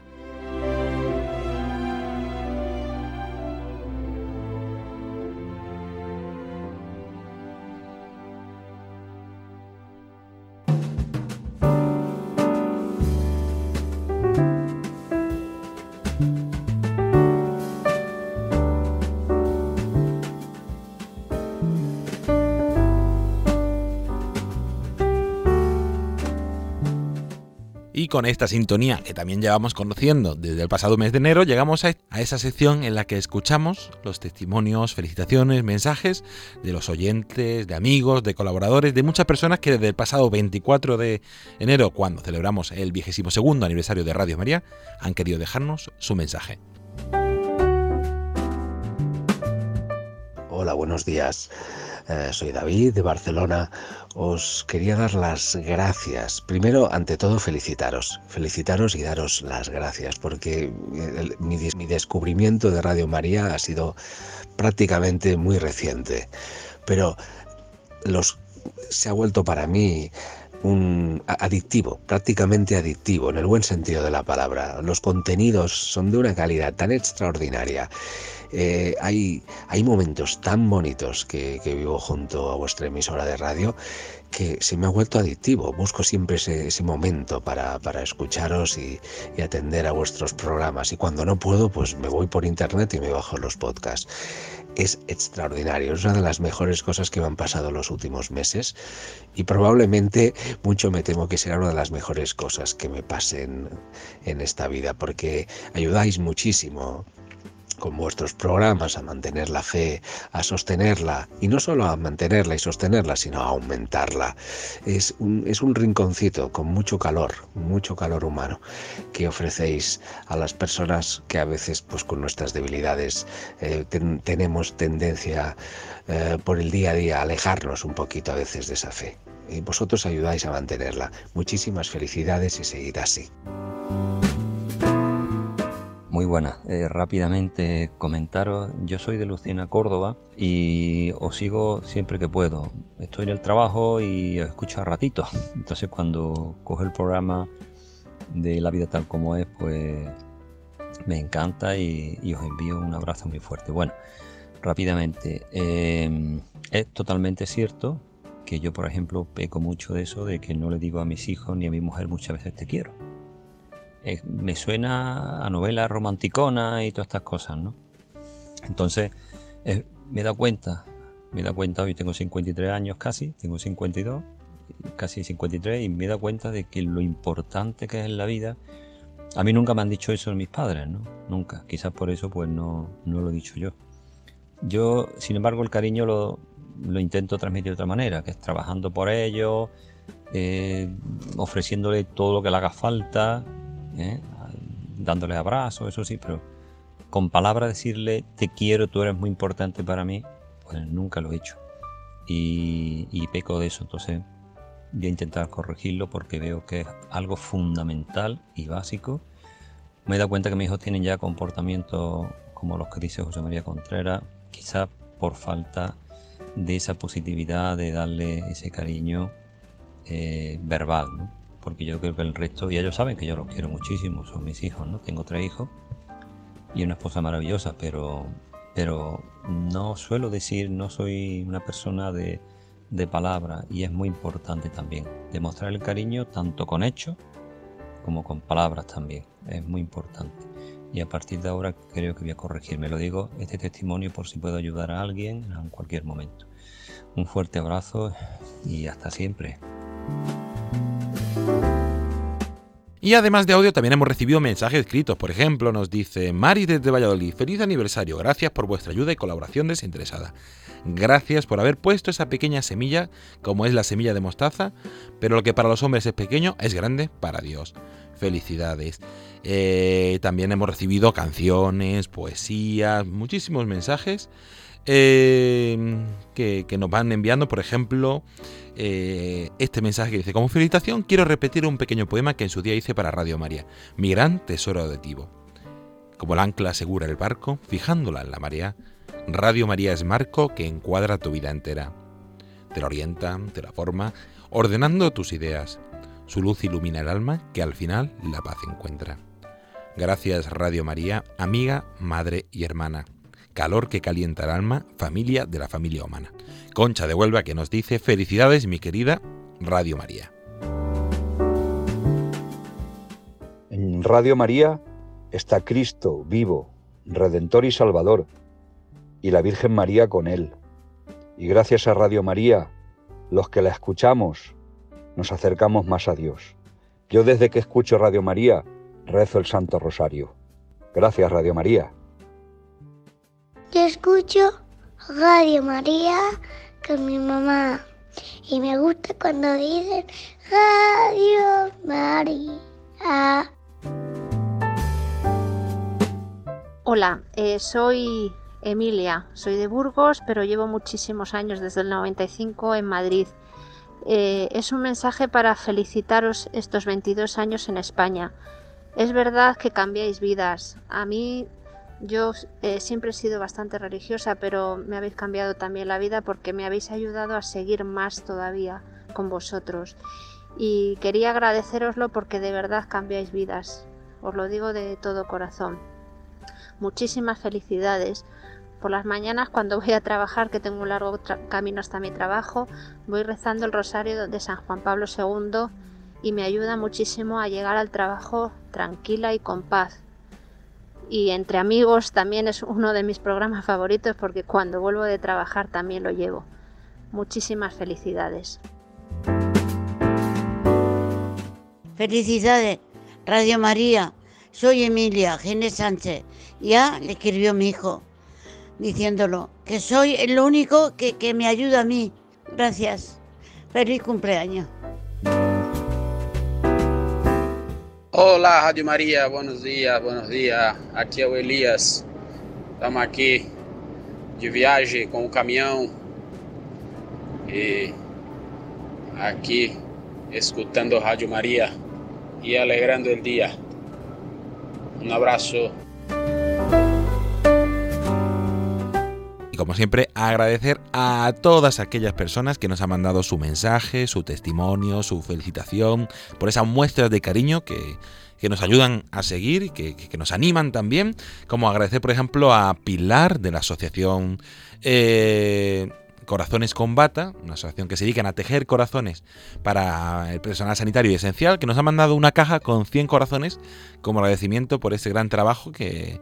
Con esta sintonía que también llevamos conociendo desde el pasado mes de enero, llegamos a esa sección en la que escuchamos los testimonios, felicitaciones, mensajes de los oyentes, de amigos, de colaboradores, de muchas personas que desde el pasado veinticuatro de enero, cuando celebramos el vigésimo segundo aniversario de Radio María, han querido dejarnos su mensaje. Hola, buenos días. Eh, soy David de Barcelona. Os quería dar las gracias. Primero, ante todo, felicitaros. Felicitaros y daros las gracias, porque el, mi, mi descubrimiento de Radio María ha sido prácticamente muy reciente. Pero los, se ha vuelto para mí un adictivo, prácticamente adictivo, en el buen sentido de la palabra. Los contenidos son de una calidad tan extraordinaria. Eh, hay, hay momentos tan bonitos que, que vivo junto a vuestra emisora de radio, que se me ha vuelto adictivo. Busco siempre ese, ese momento para, para escucharos y, y atender a vuestros programas. Y cuando no puedo, pues me voy por internet y me bajo los podcasts. Es extraordinario, es una de las mejores cosas que me han pasado los últimos meses, y probablemente mucho me temo que será una de las mejores cosas que me pasen en esta vida, porque ayudáis muchísimo con vuestros programas a mantener la fe, a sostenerla, y no solo a mantenerla y sostenerla, sino a aumentarla. Es un, es un rinconcito con mucho calor, mucho calor humano que ofrecéis a las personas que a veces, pues con nuestras debilidades, eh, ten, tenemos tendencia eh, por el día a día a alejarnos un poquito a veces de esa fe. Y vosotros ayudáis a mantenerla. Muchísimas felicidades y seguid así. Muy buenas, eh, rápidamente comentaros, yo soy de Lucena, Córdoba, y os sigo siempre que puedo. Estoy en el trabajo y os escucho a ratitos, entonces cuando cojo el programa de La Vida Tal Como Es, pues me encanta y, y os envío un abrazo muy fuerte. Bueno, rápidamente, eh, es totalmente cierto que yo, por ejemplo, peco mucho de eso, de que no le digo a mis hijos ni a mi mujer muchas veces te quiero. Me suena a novela romanticona y todas estas cosas, ¿no? Entonces, eh, me he dado cuenta, me he dado cuenta, hoy tengo cincuenta y tres años casi, tengo cincuenta y dos, casi cincuenta y tres, y me he dado cuenta de que lo importante que es en la vida, a mí nunca me han dicho eso mis padres, ¿no? Nunca, quizás por eso pues no, no lo he dicho yo. Yo, sin embargo, el cariño lo, lo intento transmitir de otra manera, que es trabajando por ellos, eh, ofreciéndole todo lo que le haga falta, ¿Eh? dándole abrazos, eso sí, pero con palabras decirle te quiero, tú eres muy importante para mí, pues nunca lo he hecho, y, y peco de eso. Entonces voy a intentar corregirlo, porque veo que es algo fundamental y básico. Me he dado cuenta que mis hijos tienen ya comportamientos como los que dice José María Contreras, quizás por falta de esa positividad, de darle ese cariño eh, verbal, ¿no? Porque yo creo que el resto, y ellos saben que yo los quiero muchísimo, son mis hijos, ¿no? Tengo tres hijos y una esposa maravillosa, pero, pero no suelo decir, no soy una persona de, de palabra, y es muy importante también demostrar el cariño tanto con hechos como con palabras también, es muy importante. Y a partir de ahora creo que voy a corregirme, lo digo, este testimonio por si puedo ayudar a alguien en cualquier momento. Un fuerte abrazo y hasta siempre. Y además de audio también hemos recibido mensajes escritos. Por ejemplo, nos dice Mari desde Valladolid: feliz aniversario, gracias por vuestra ayuda y colaboración desinteresada. Gracias por haber puesto esa pequeña semilla, como es la semilla de mostaza, pero lo que para los hombres es pequeño es grande para Dios. Felicidades. Eh, también hemos recibido canciones, poesías, muchísimos mensajes eh, que, que nos van enviando. Por ejemplo, Eh, este mensaje que dice: como felicitación quiero repetir un pequeño poema que en su día hice para Radio María, mi gran tesoro auditivo. Como el ancla asegura el barco, fijándola en la marea, Radio María es marco que encuadra tu vida entera. Te la orienta, te la forma, ordenando tus ideas. Su luz ilumina el alma, que al final la paz encuentra. Gracias, Radio María, amiga, madre y hermana. Calor que calienta el alma, familia de la familia humana. Concha de Huelva, que nos dice: felicidades, mi querida Radio María. En Radio María está Cristo vivo, Redentor y Salvador, y la Virgen María con él. Y gracias a Radio María, los que la escuchamos, nos acercamos más a Dios. Yo, desde que escucho Radio María, rezo el Santo Rosario. Gracias, Radio María. Yo escucho Radio María con mi mamá y me gusta cuando dicen Radio María. Hola, eh, soy Emilia, soy de Burgos, pero llevo muchísimos años, desde el noventa y cinco, en Madrid. Eh, es un mensaje para felicitaros estos veintidós años en España. Es verdad que cambiáis vidas. A mí, yo eh, siempre he sido bastante religiosa, pero me habéis cambiado también la vida porque me habéis ayudado a seguir más todavía con vosotros. Y quería agradeceroslo porque de verdad cambiáis vidas. Os lo digo de todo corazón. Muchísimas felicidades. Por las mañanas, cuando voy a trabajar, que tengo un largo camino hasta mi trabajo, voy rezando el rosario de San Juan Pablo segundo y me ayuda muchísimo a llegar al trabajo tranquila y con paz. Y Entre Amigos también es uno de mis programas favoritos porque cuando vuelvo de trabajar también lo llevo. Muchísimas felicidades. Felicidades, Radio María. Soy Emilia Gene Sánchez. Ya le escribió mi hijo diciéndolo, que soy el único que, que me ayuda a mí. Gracias. Feliz cumpleaños. Hola, Radio María. Buenos días, buenos días. Aquí es o Elias. Estamos aquí de viaje con o caminhão. Y aquí escuchando Radio María y alegrando el día. Un abrazo. Como siempre, agradecer a todas aquellas personas que nos han mandado su mensaje, su testimonio, su felicitación, por esas muestras de cariño que, que nos ayudan a seguir, que, que nos animan también, como agradecer, por ejemplo, a Pilar de la asociación eh, Corazones con Bata, una asociación que se dedican a tejer corazones para el personal sanitario y esencial, que nos ha mandado una caja con cien corazones como agradecimiento por ese gran trabajo que...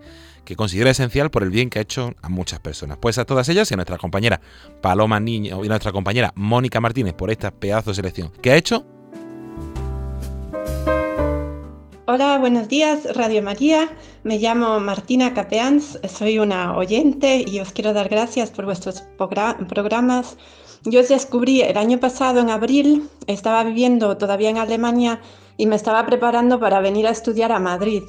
que considera esencial por el bien que ha hecho a muchas personas. Pues a todas ellas y a nuestra compañera Paloma Niño y a nuestra compañera Mónica Martínez por esta pedazo de selección que ha hecho. Hola, buenos días, Radio María. Me llamo Martina Capeans, soy una oyente y os quiero dar gracias por vuestros programas. Yo os descubrí el año pasado, en abril, estaba viviendo todavía en Alemania y me estaba preparando para venir a estudiar a Madrid.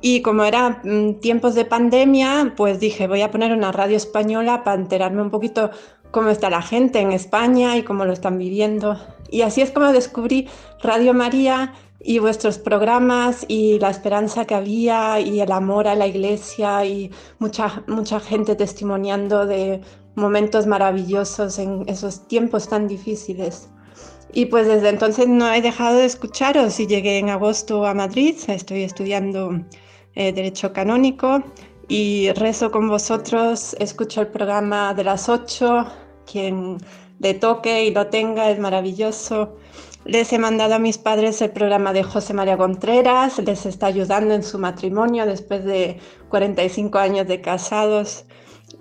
Y como eran mmm, tiempos de pandemia, pues dije, voy a poner una radio española para enterarme un poquito cómo está la gente en España y cómo lo están viviendo. Y así es como descubrí Radio María y vuestros programas y la esperanza que había y el amor a la Iglesia y mucha, mucha gente testimoniando de momentos maravillosos en esos tiempos tan difíciles. Y pues desde entonces no he dejado de escucharos y llegué en agosto a Madrid, estoy estudiando Eh, derecho canónico y rezo con vosotros, escucho el programa de las ocho, quien le toque y lo tenga es maravilloso. Les he mandado a mis padres el programa de José María Contreras, les está ayudando en su matrimonio después de cuarenta y cinco años de casados.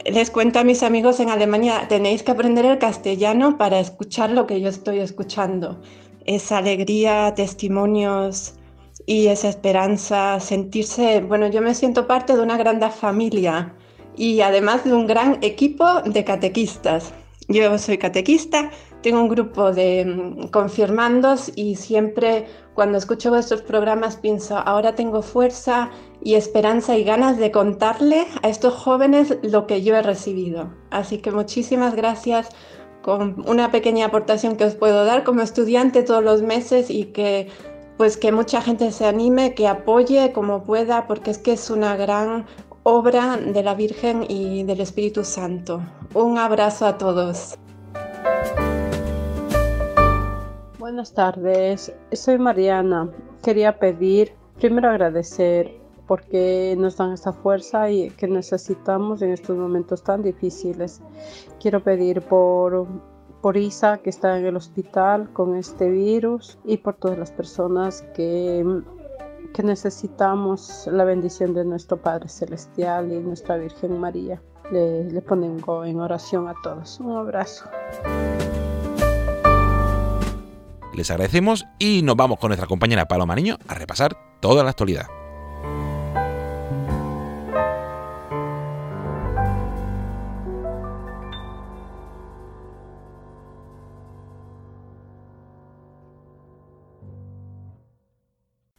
Les cuento a mis amigos en Alemania, tenéis que aprender el castellano para escuchar lo que yo estoy escuchando. Es alegría, testimonios y esa esperanza, sentirse, bueno, yo me siento parte de una gran familia y además de un gran equipo de catequistas. Yo soy catequista, tengo un grupo de confirmandos y siempre cuando escucho vuestros programas pienso, ahora tengo fuerza y esperanza y ganas de contarle a estos jóvenes lo que yo he recibido. Así que muchísimas gracias. Con una pequeña aportación que os puedo dar como estudiante todos los meses y que pues que mucha gente se anime, que apoye como pueda, porque es que es una gran obra de la Virgen y del Espíritu Santo. Un abrazo a todos. Buenas tardes, soy Mariana. Quería pedir, primero agradecer, porque nos dan esta fuerza y que necesitamos en estos momentos tan difíciles. Quiero pedir por... por Isa, que está en el hospital con este virus, y por todas las personas que, que necesitamos la bendición de nuestro Padre Celestial y nuestra Virgen María. Le, le pongo en oración a todos. Un abrazo. Les agradecemos y nos vamos con nuestra compañera Paloma Niño a repasar toda la actualidad.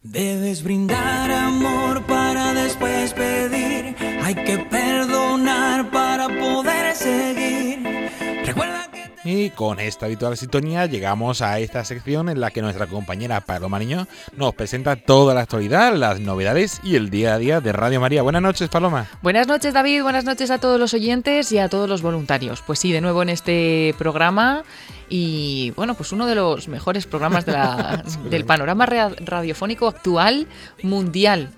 Debes brindar amor para después pedir, hay que perdonar para... Y con esta habitual sintonía llegamos a esta sección en la que nuestra compañera Paloma Niño nos presenta toda la actualidad, las novedades y el día a día de Radio María. Buenas noches, Paloma. Buenas noches, David. Buenas noches a todos los oyentes y a todos los voluntarios. Pues sí, de nuevo en este programa. Y bueno, pues uno de los mejores programas de la, del panorama radiofónico actual mundial.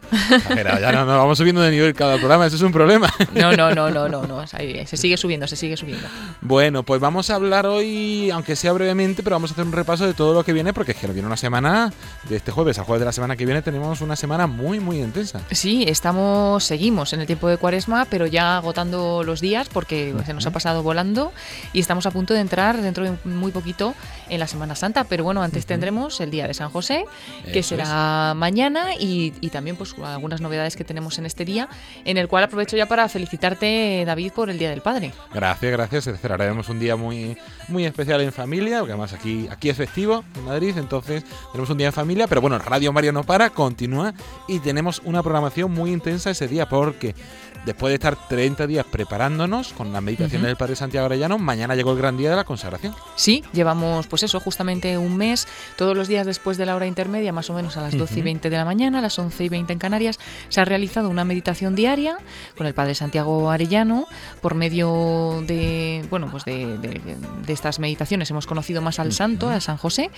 Pero ya no, no, vamos subiendo de nivel cada programa, eso es un problema. No, no, no, no, no, no, se sigue subiendo, se sigue subiendo. Bueno, pues vamos a hablar hoy, aunque sea brevemente, pero vamos a hacer un repaso de todo lo que viene, porque es que viene una semana, de este jueves al jueves de la semana que viene tenemos una semana muy, muy intensa. Sí, estamos, seguimos en el tiempo de Cuaresma, pero ya agotando los días, porque se nos ha pasado volando y estamos a punto de entrar dentro de un muy poquito en la Semana Santa, pero bueno, antes uh-huh. tendremos el Día de San José, que Eso será es. mañana, y, y también pues algunas novedades que tenemos en este día, en el cual aprovecho ya para felicitarte, David, por el Día del Padre. Gracias, gracias. Celebraremos un día muy, muy especial en familia, porque además aquí, aquí es festivo en Madrid, entonces tenemos un día en familia, pero bueno, Radio María no para, continúa, y tenemos una programación muy intensa ese día, porque después de estar treinta días preparándonos con las meditaciones uh-huh. del Padre Santiago Arellano, mañana llegó el gran día de la consagración. Sí, llevamos pues eso, justamente un mes, todos los días después de la hora intermedia, más o menos a las doce y veinte de la mañana, a las once y veinte en Canarias, se ha realizado una meditación diaria con el Padre Santiago Arellano. Por medio de bueno pues de, de, de estas meditaciones hemos conocido más al santo, a San José.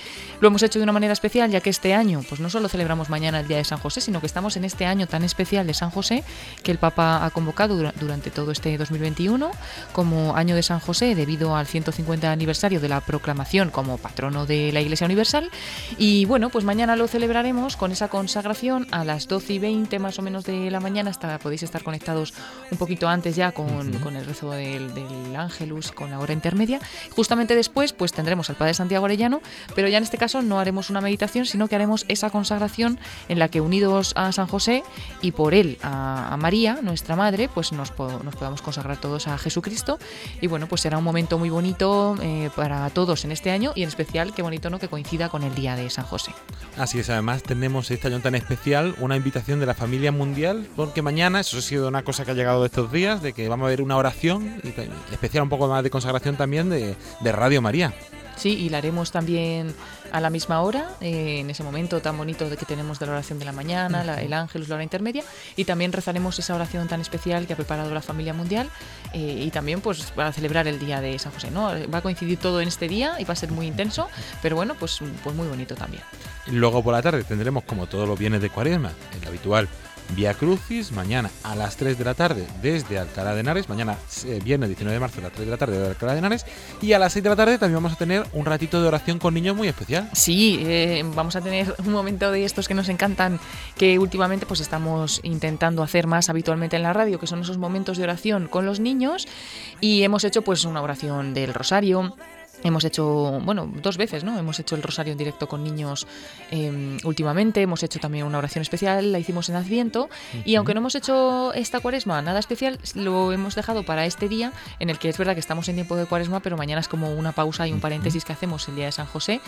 Lo hemos hecho de una manera especial, ya que este año pues no solo celebramos mañana el Día de San José, sino que estamos en este año tan especial de San José que el Papa ha convocado dura, durante todo este dos mil veintiuno como año de San José, debido al ciento cincuenta aniversario de la proclamación como patrono de la Iglesia Universal. Y bueno, pues mañana lo celebraremos con esa consagración a las doce y veinte más o menos de la mañana. Hasta podéis estar conectados un poquito antes ya con, uh-huh. con el rezo del, del Ángelus, con la hora intermedia. Justamente después pues tendremos al Padre Santiago Arellano, pero ya en este caso no haremos una meditación, sino que haremos esa consagración en la que, unidos a San José y por él a, a María, nuestra madre, pues nos, po- nos podamos consagrar todos a Jesucristo. Y bueno, pues será un momento muy bonito eh, para a todos en este año, y en especial, qué bonito, ¿no?, que coincida con el Día de San José. Así es, además tenemos este año tan especial una invitación de la Familia Mundial, porque mañana, eso ha sido una cosa que ha llegado estos días, de que vamos a ver una oración especial, un poco más de consagración también de, de Radio María. Sí, y la haremos también a la misma hora, eh, en ese momento tan bonito de que tenemos de la oración de la mañana, la, el Ángelus, la hora intermedia, y también rezaremos esa oración tan especial que ha preparado la Familia Mundial, eh, y también pues para celebrar el Día de San José, ¿no? Va a coincidir todo en este día y va a ser muy intenso, pero bueno, pues, pues muy bonito también. Luego por la tarde tendremos, como todos los viernes de Cuaresma, el habitual Vía Crucis, mañana a las tres de la tarde desde Alcalá de Henares, mañana eh, viernes diecinueve de marzo a las tres de la tarde desde Alcalá de Henares, y a las seis de la tarde también vamos a tener un ratito de oración con niños muy especial. Sí, eh, vamos a tener un momento de estos que nos encantan, que últimamente pues estamos intentando hacer más habitualmente en la radio, que son esos momentos de oración con los niños, y hemos hecho pues una oración del Rosario. Hemos hecho, bueno, dos veces, ¿no? Hemos hecho el Rosario en directo con niños eh, últimamente, hemos hecho también una oración especial, la hicimos en Adviento, uh-huh. y aunque no hemos hecho esta Cuaresma nada especial, lo hemos dejado para este día, en el que es verdad que estamos en tiempo de Cuaresma, pero mañana es como una pausa y un paréntesis que hacemos el Día de San José,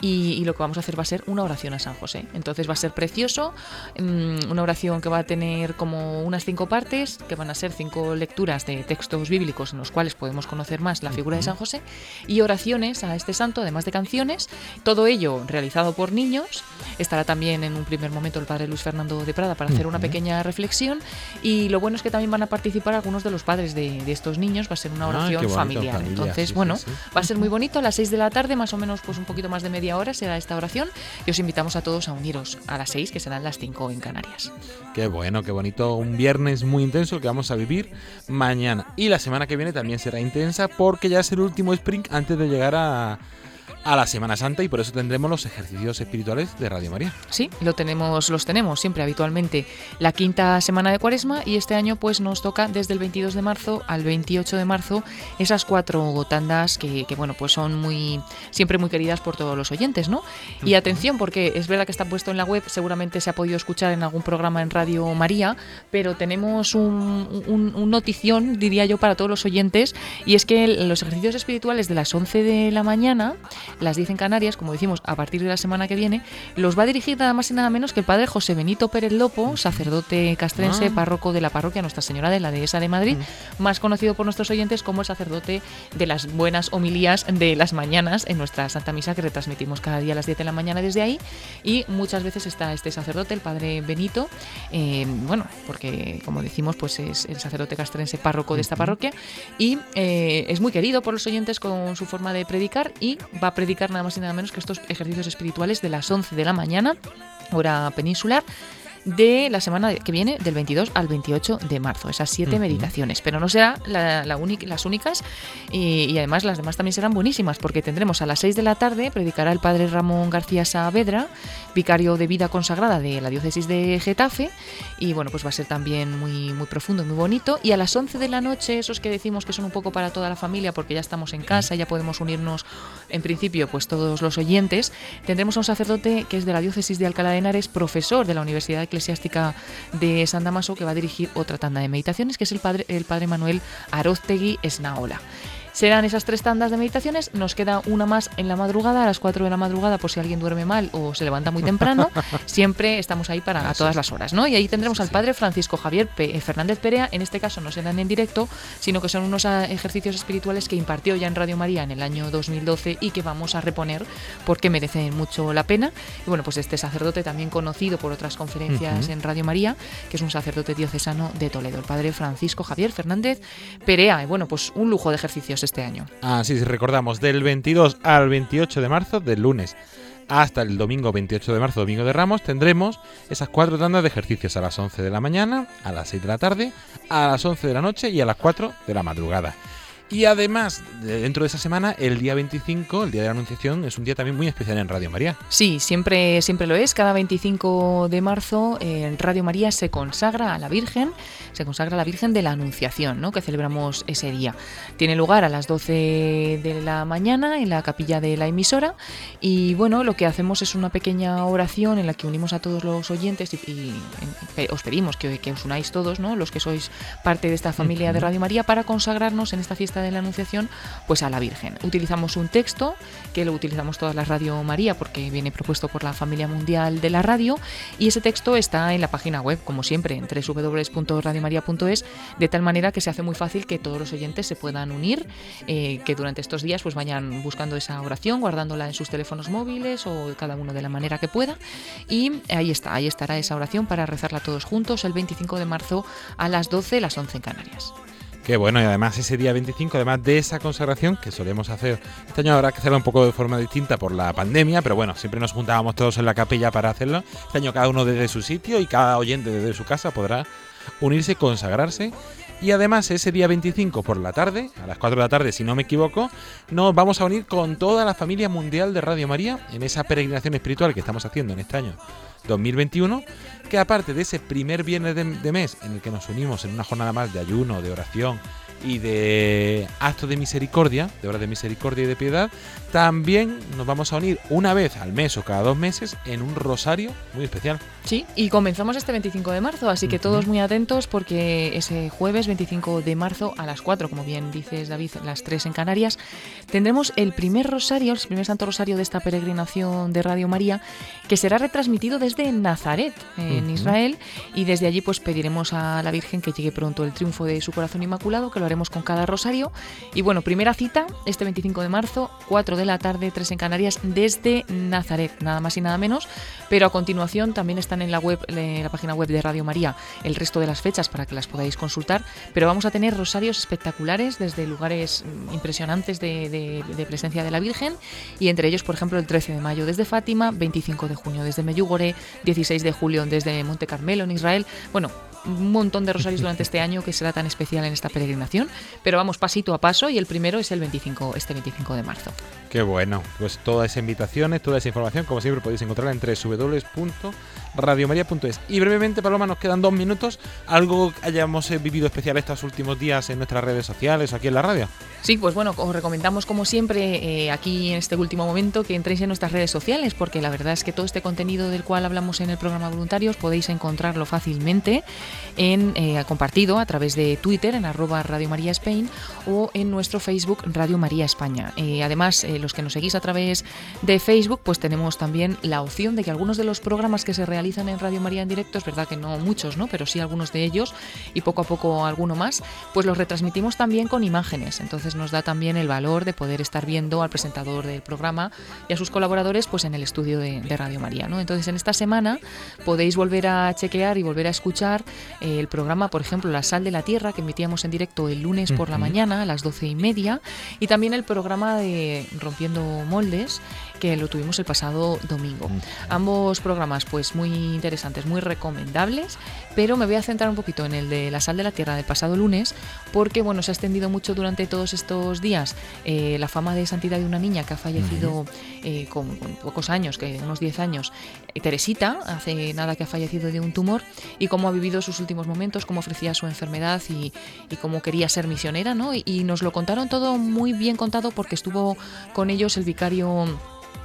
y, y lo que vamos a hacer va a ser una oración a San José. Entonces va a ser precioso, um, una oración que va a tener como unas cinco partes, que van a ser cinco lecturas de textos bíblicos en los cuales podemos conocer más la figura uh-huh. de San José, y oración a este santo, además de canciones, todo ello realizado por niños. Estará también en un primer momento el padre Luis Fernando de Prada para hacer una pequeña reflexión, y lo bueno es que también van a participar algunos de los padres de, de estos niños. Va a ser una oración ah, qué bonito, familiar. familiar, entonces sí, bueno, sí, sí. va a ser muy bonito. A las seis de la tarde, más o menos, pues un poquito más de media hora será esta oración, y os invitamos a todos a uniros a las seis, que serán las cinco en Canarias. Qué bueno, qué bonito, un viernes muy intenso que vamos a vivir mañana, y la semana que viene también será intensa, porque ya es el último sprint antes de De llegar a, a la Semana Santa, y por eso tendremos los ejercicios espirituales de Radio María. Sí, lo tenemos, los tenemos siempre habitualmente la quinta semana de Cuaresma, y este año pues nos toca desde el veintidós de marzo al veintiocho de marzo esas cuatro tandas que, que bueno, pues son muy siempre muy queridas por todos los oyentes, ¿no? Y atención, porque es verdad que está puesto en la web, seguramente se ha podido escuchar en algún programa en Radio María, pero tenemos un, un, un notición, diría yo, para todos los oyentes, y es que los ejercicios espirituales de las once de la mañana las diez en Canarias, como decimos, a partir de la semana que viene, los va a dirigir nada más y nada menos que el padre José Benito Pérez Lopo, sacerdote castrense, ah. párroco de la parroquia Nuestra Señora de la Dehesa de Madrid, mm. más conocido por nuestros oyentes como el sacerdote de las buenas homilías de las mañanas en nuestra Santa Misa, que retransmitimos cada día a las diez de la mañana desde ahí, y muchas veces está este sacerdote, el padre Benito, eh, bueno, porque como decimos, pues es el sacerdote castrense párroco de esta parroquia, y eh, es muy querido por los oyentes con su forma de predicar, y va a predicar nada más y nada menos que estos ejercicios espirituales de las once de la mañana, hora peninsular, de la semana que viene, del veintidós al veintiocho de marzo. Esas siete uh-huh. meditaciones. Pero no serán la, la uni- las únicas, y, y además las demás también serán buenísimas, porque tendremos a las seis de la tarde, predicará el padre Ramón García Saavedra, vicario de vida consagrada de la diócesis de Getafe, y bueno, pues va a ser también muy, muy profundo y muy bonito. Y a las once de la noche, esos que decimos que son un poco para toda la familia, porque ya estamos en casa, ya podemos unirnos en principio pues todos los oyentes, tendremos a un sacerdote que es de la diócesis de Alcalá de Henares, profesor de la Universidad de Eclesiástica de San Damaso, que va a dirigir otra tanda de meditaciones, que es el padre, el padre Manuel Aroztegui Esnaola. Serán esas tres tandas de meditaciones, nos queda una más en la madrugada, a las cuatro de la madrugada, por si alguien duerme mal o se levanta muy temprano, siempre estamos ahí para a todas las horas, ¿no? Y ahí tendremos al padre Francisco Javier P. Fernández Perea, en este caso no serán en directo, sino que son unos ejercicios espirituales que impartió ya en Radio María en el año dos mil doce y que vamos a reponer porque merecen mucho la pena. Y bueno, pues este sacerdote también conocido por otras conferencias uh-huh. en Radio María, que es un sacerdote diocesano de Toledo, el padre Francisco Javier Fernández Perea. Y bueno, pues un lujo de ejercicios este año. Así es, recordamos, del veintidós al veintiocho de marzo, del lunes hasta el domingo veintiocho de marzo, domingo de Ramos, tendremos esas cuatro tandas de ejercicios a las once de la mañana, a las seis de la tarde, a las once de la noche y a las cuatro de la madrugada. Y además, dentro de esa semana, el día veinticinco, el día de la Anunciación, es un día también muy especial en Radio María. Sí, siempre, siempre lo es. Cada veinticinco de marzo, en Radio María se consagra a la Virgen, se consagra a la Virgen de la Anunciación, ¿no?, que celebramos ese día. Tiene lugar a las doce de la mañana en la capilla de la emisora. Y bueno, lo que hacemos es una pequeña oración en la que unimos a todos los oyentes y, y os pedimos que, que os unáis todos, ¿no?, los que sois parte de esta familia de Radio María, para consagrarnos en esta fiesta de la Anunciación, pues a la Virgen. Utilizamos un texto que lo utilizamos todas las Radio María, porque viene propuesto por la Familia Mundial de la radio, y ese texto está en la página web, como siempre, en doble u doble u doble u punto radio maría punto es, de tal manera que se hace muy fácil que todos los oyentes se puedan unir, eh, que durante estos días pues vayan buscando esa oración, guardándola en sus teléfonos móviles o cada uno de la manera que pueda, y ahí está, ahí estará esa oración para rezarla todos juntos el veinticinco de marzo a las doce, las once en Canarias. Qué bueno, y además ese día veinticinco, además de esa consagración que solemos hacer, este año habrá que hacerlo un poco de forma distinta por la pandemia, pero bueno, siempre nos juntábamos todos en la capilla para hacerlo. Este año cada uno desde su sitio y cada oyente desde su casa podrá unirse, consagrarse. Y además ese día veinticinco por la tarde, a las cuatro de la tarde si no me equivoco, nos vamos a unir con toda la familia mundial de Radio María en esa peregrinación espiritual que estamos haciendo en este año dos mil veintiuno, que aparte de ese primer viernes de, de mes en el que nos unimos en una jornada más de ayuno, de oración y de actos de misericordia, de obras de misericordia y de piedad, también nos vamos a unir una vez al mes o cada dos meses en un rosario muy especial. Sí, y comenzamos este veinticinco de marzo, así que todos muy atentos, porque ese jueves veinticinco de marzo a las cuatro, como bien dices David, las tres en Canarias, tendremos el primer rosario, el primer santo rosario de esta peregrinación de Radio María, que será retransmitido desde Nazaret, en uh-huh. Israel, y desde allí pues pediremos a la Virgen que llegue pronto el triunfo de su corazón inmaculado, que lo haremos con cada rosario. Y bueno, primera cita este veinticinco de marzo, cuatro de la tarde, tres en Canarias, desde Nazaret, nada más y nada menos. Pero a continuación también están en la web, en la página web de Radio María, el resto de las fechas para que las podáis consultar, pero vamos a tener rosarios espectaculares desde lugares impresionantes de, de, de presencia de la Virgen, y entre ellos, por ejemplo, el trece de mayo desde Fátima, veinticinco de junio desde Meyugore, dieciséis de julio desde Monte Carmelo en Israel. Bueno, un montón de rosarios durante este año que será tan especial en esta peregrinación, pero vamos pasito a paso, y el primero es el veinticinco, este veinticinco de marzo. Qué bueno, pues todas esas invitaciones, toda esa información, como siempre, podéis encontrarla en doble u doble u doble u punto radio maría punto es. Y brevemente, Paloma, nos quedan dos minutos, algo que hayamos vivido especial estos últimos días en nuestras redes sociales o aquí en la radio. Sí, pues bueno, os recomendamos como siempre, eh, aquí en este último momento, que entréis en nuestras redes sociales, porque la verdad es que todo este contenido del cual hablamos en el programa Voluntarios podéis encontrarlo fácilmente en, eh, compartido a través de Twitter en arroba Radio María Spain o en nuestro Facebook Radio María España. Eh, además, eh, los que nos seguís a través de Facebook, pues tenemos también la opción de que algunos de los programas que se realizan en Radio María en directo, es verdad que no muchos, ¿no?, pero sí algunos de ellos, y poco a poco alguno más, pues los retransmitimos también con imágenes. Entonces nos da también el valor de poder estar viendo al presentador del programa y a sus colaboradores pues en el estudio de, de Radio María, ¿no? Entonces en esta semana podéis volver a chequear y volver a escuchar eh, el programa, por ejemplo, La Sal de la Tierra, que emitíamos en directo el lunes por la mañana a las doce y media, y también el programa de Rompiendo Moldes, que lo tuvimos el pasado domingo. Ambos programas pues muy interesantes, muy recomendables, pero me voy a centrar un poquito en el de La Sal de la Tierra del pasado lunes, porque bueno, se ha extendido mucho durante todos estos días eh, la fama de santidad de una niña que ha fallecido eh, con, con pocos años, que unos diez años, eh, Teresita, hace nada que ha fallecido de un tumor, y cómo ha vivido sus últimos momentos, cómo ofrecía su enfermedad y, y cómo quería ser misionera, ¿no? Y, y nos lo contaron todo muy bien contado, porque estuvo con ellos el vicario...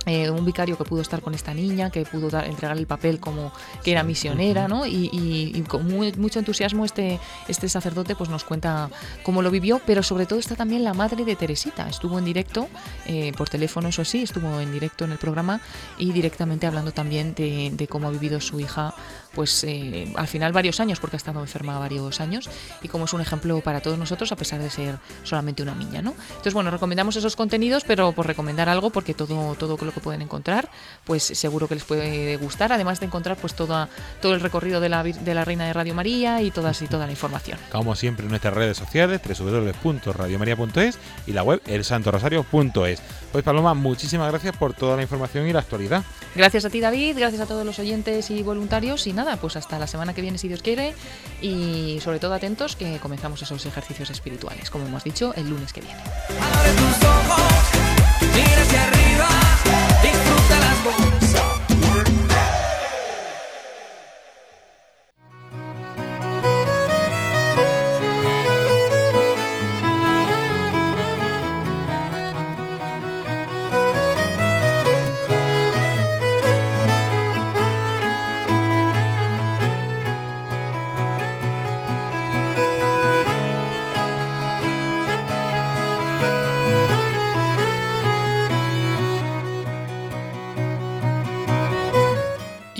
Eh, un vicario que pudo estar con esta niña, que pudo dar, entregar el papel como que era misionera, ¿no? Y, y, y con muy, mucho entusiasmo este, este sacerdote pues nos cuenta cómo lo vivió, pero sobre todo está también la madre de Teresita. Estuvo en directo, eh, por teléfono, eso sí, estuvo en directo en el programa y directamente hablando también de, de cómo ha vivido su hija, pues eh, al final varios años, porque ha estado enferma varios años, y como es un ejemplo para todos nosotros, a pesar de ser solamente una niña, ¿no? Entonces, bueno, recomendamos esos contenidos, pero por recomendar algo, porque todo, todo lo que pueden encontrar, pues seguro que les puede gustar, además de encontrar pues toda, todo el recorrido de la, de la Reina de Radio María y, todas, y toda la información. Como siempre en nuestras redes sociales, doble u doble u doble u punto radio maría punto es y la web el santo rosario punto es. Pues Paloma, muchísimas gracias por toda la información y la actualidad. Gracias a ti, David, gracias a todos los oyentes y voluntarios, y nada, pues hasta la semana que viene si Dios quiere, y sobre todo atentos que comenzamos esos ejercicios espirituales, como hemos dicho, el lunes que viene. Abre tus ojos, mira hacia arriba, disfruta las cosas.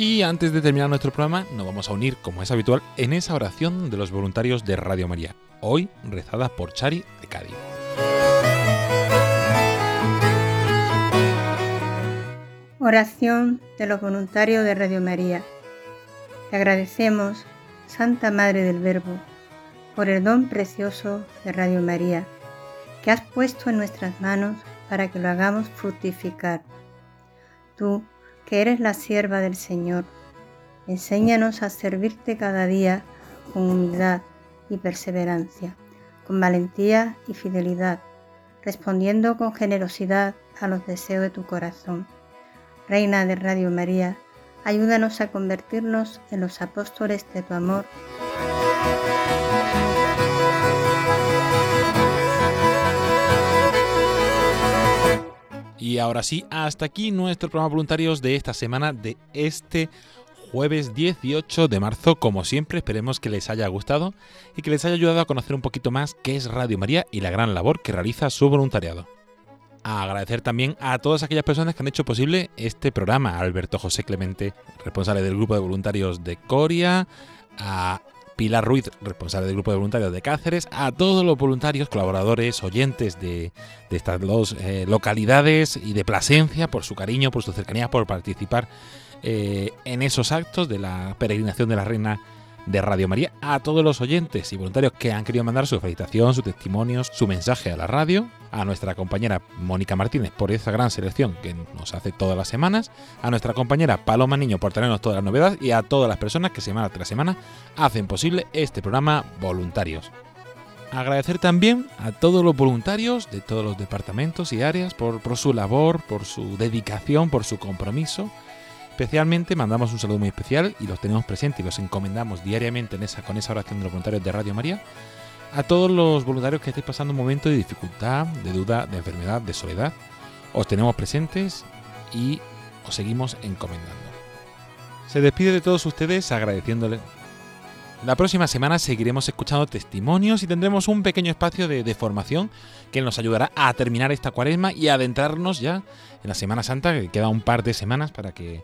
Y antes de terminar nuestro programa, nos vamos a unir, como es habitual, en esa oración de los voluntarios de Radio María, hoy rezada por Chari de Cádiz. Oración de los voluntarios de Radio María. Te agradecemos, Santa Madre del Verbo, por el don precioso de Radio María, que has puesto en nuestras manos para que lo hagamos fructificar. Tú, que eres la sierva del Señor, enséñanos a servirte cada día con humildad y perseverancia, con valentía y fidelidad, respondiendo con generosidad a los deseos de tu corazón. Reina de Radio María, ayúdanos a convertirnos en los apóstoles de tu amor. Y ahora sí, hasta aquí nuestro programa Voluntarios de esta semana, de este jueves dieciocho de marzo. Como siempre, esperemos que les haya gustado y que les haya ayudado a conocer un poquito más qué es Radio María y la gran labor que realiza su voluntariado. A agradecer también a todas aquellas personas que han hecho posible este programa. Alberto José Clemente, responsable del grupo de voluntarios de Coria, a Pilar Ruiz, responsable del grupo de voluntarios de Cáceres, a todos los voluntarios, colaboradores, oyentes de, de estas dos eh, localidades y de Plasencia, por su cariño, por su cercanía, por participar eh, en esos actos de la peregrinación de la Reina de Radio María, a todos los oyentes y voluntarios que han querido mandar su felicitación, sus testimonios, su mensaje a la radio, a nuestra compañera Mónica Martínez por esa gran selección que nos hace todas las semanas, a nuestra compañera Paloma Niño por traernos todas las novedades y a todas las personas que semana tras semana hacen posible este programa Voluntarios. Agradecer también a todos los voluntarios de todos los departamentos y áreas por, por su labor, por su dedicación, por su compromiso. Especialmente mandamos un saludo muy especial y los tenemos presentes y los encomendamos diariamente en esa, con esa oración de los voluntarios de Radio María. A todos los voluntarios que estéis pasando un momento de dificultad, de duda, de enfermedad, de soledad, os tenemos presentes y os seguimos encomendando. Se despide de todos ustedes agradeciéndole La próxima semana seguiremos escuchando testimonios y tendremos un pequeño espacio de, de formación que nos ayudará a terminar esta cuaresma y adentrarnos ya en la Semana Santa, que queda un par de semanas para que,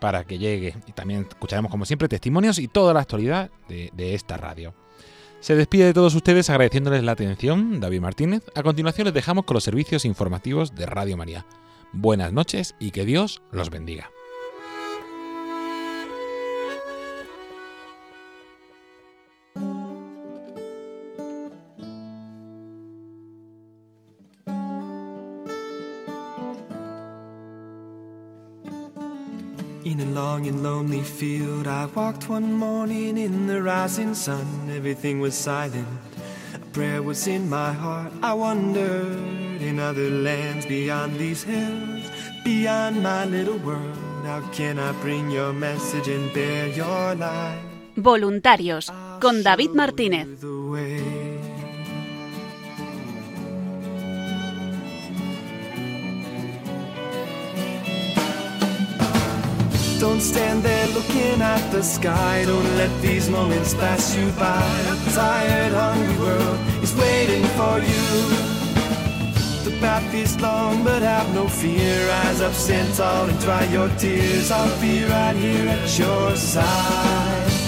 para que llegue. Y también escucharemos, como siempre, testimonios y toda la actualidad de, de esta radio. Se despide de todos ustedes agradeciéndoles la atención, David Martínez. A continuación les dejamos con los servicios informativos de Radio María. Buenas noches y que Dios los bendiga. In a long and lonely field I walked one morning in the rising sun. Everything was silent, a prayer was in my heart. I wondered in other lands beyond these hills, beyond my little world, how can I bring your message and bear your light. Voluntarios, con David Martínez. Don't stand there looking at the sky. Don't let these moments pass you by. A tired, hungry world is waiting for you. The path is long, but have no fear. Rise up, stand tall, and dry your tears. I'll be right here at your side.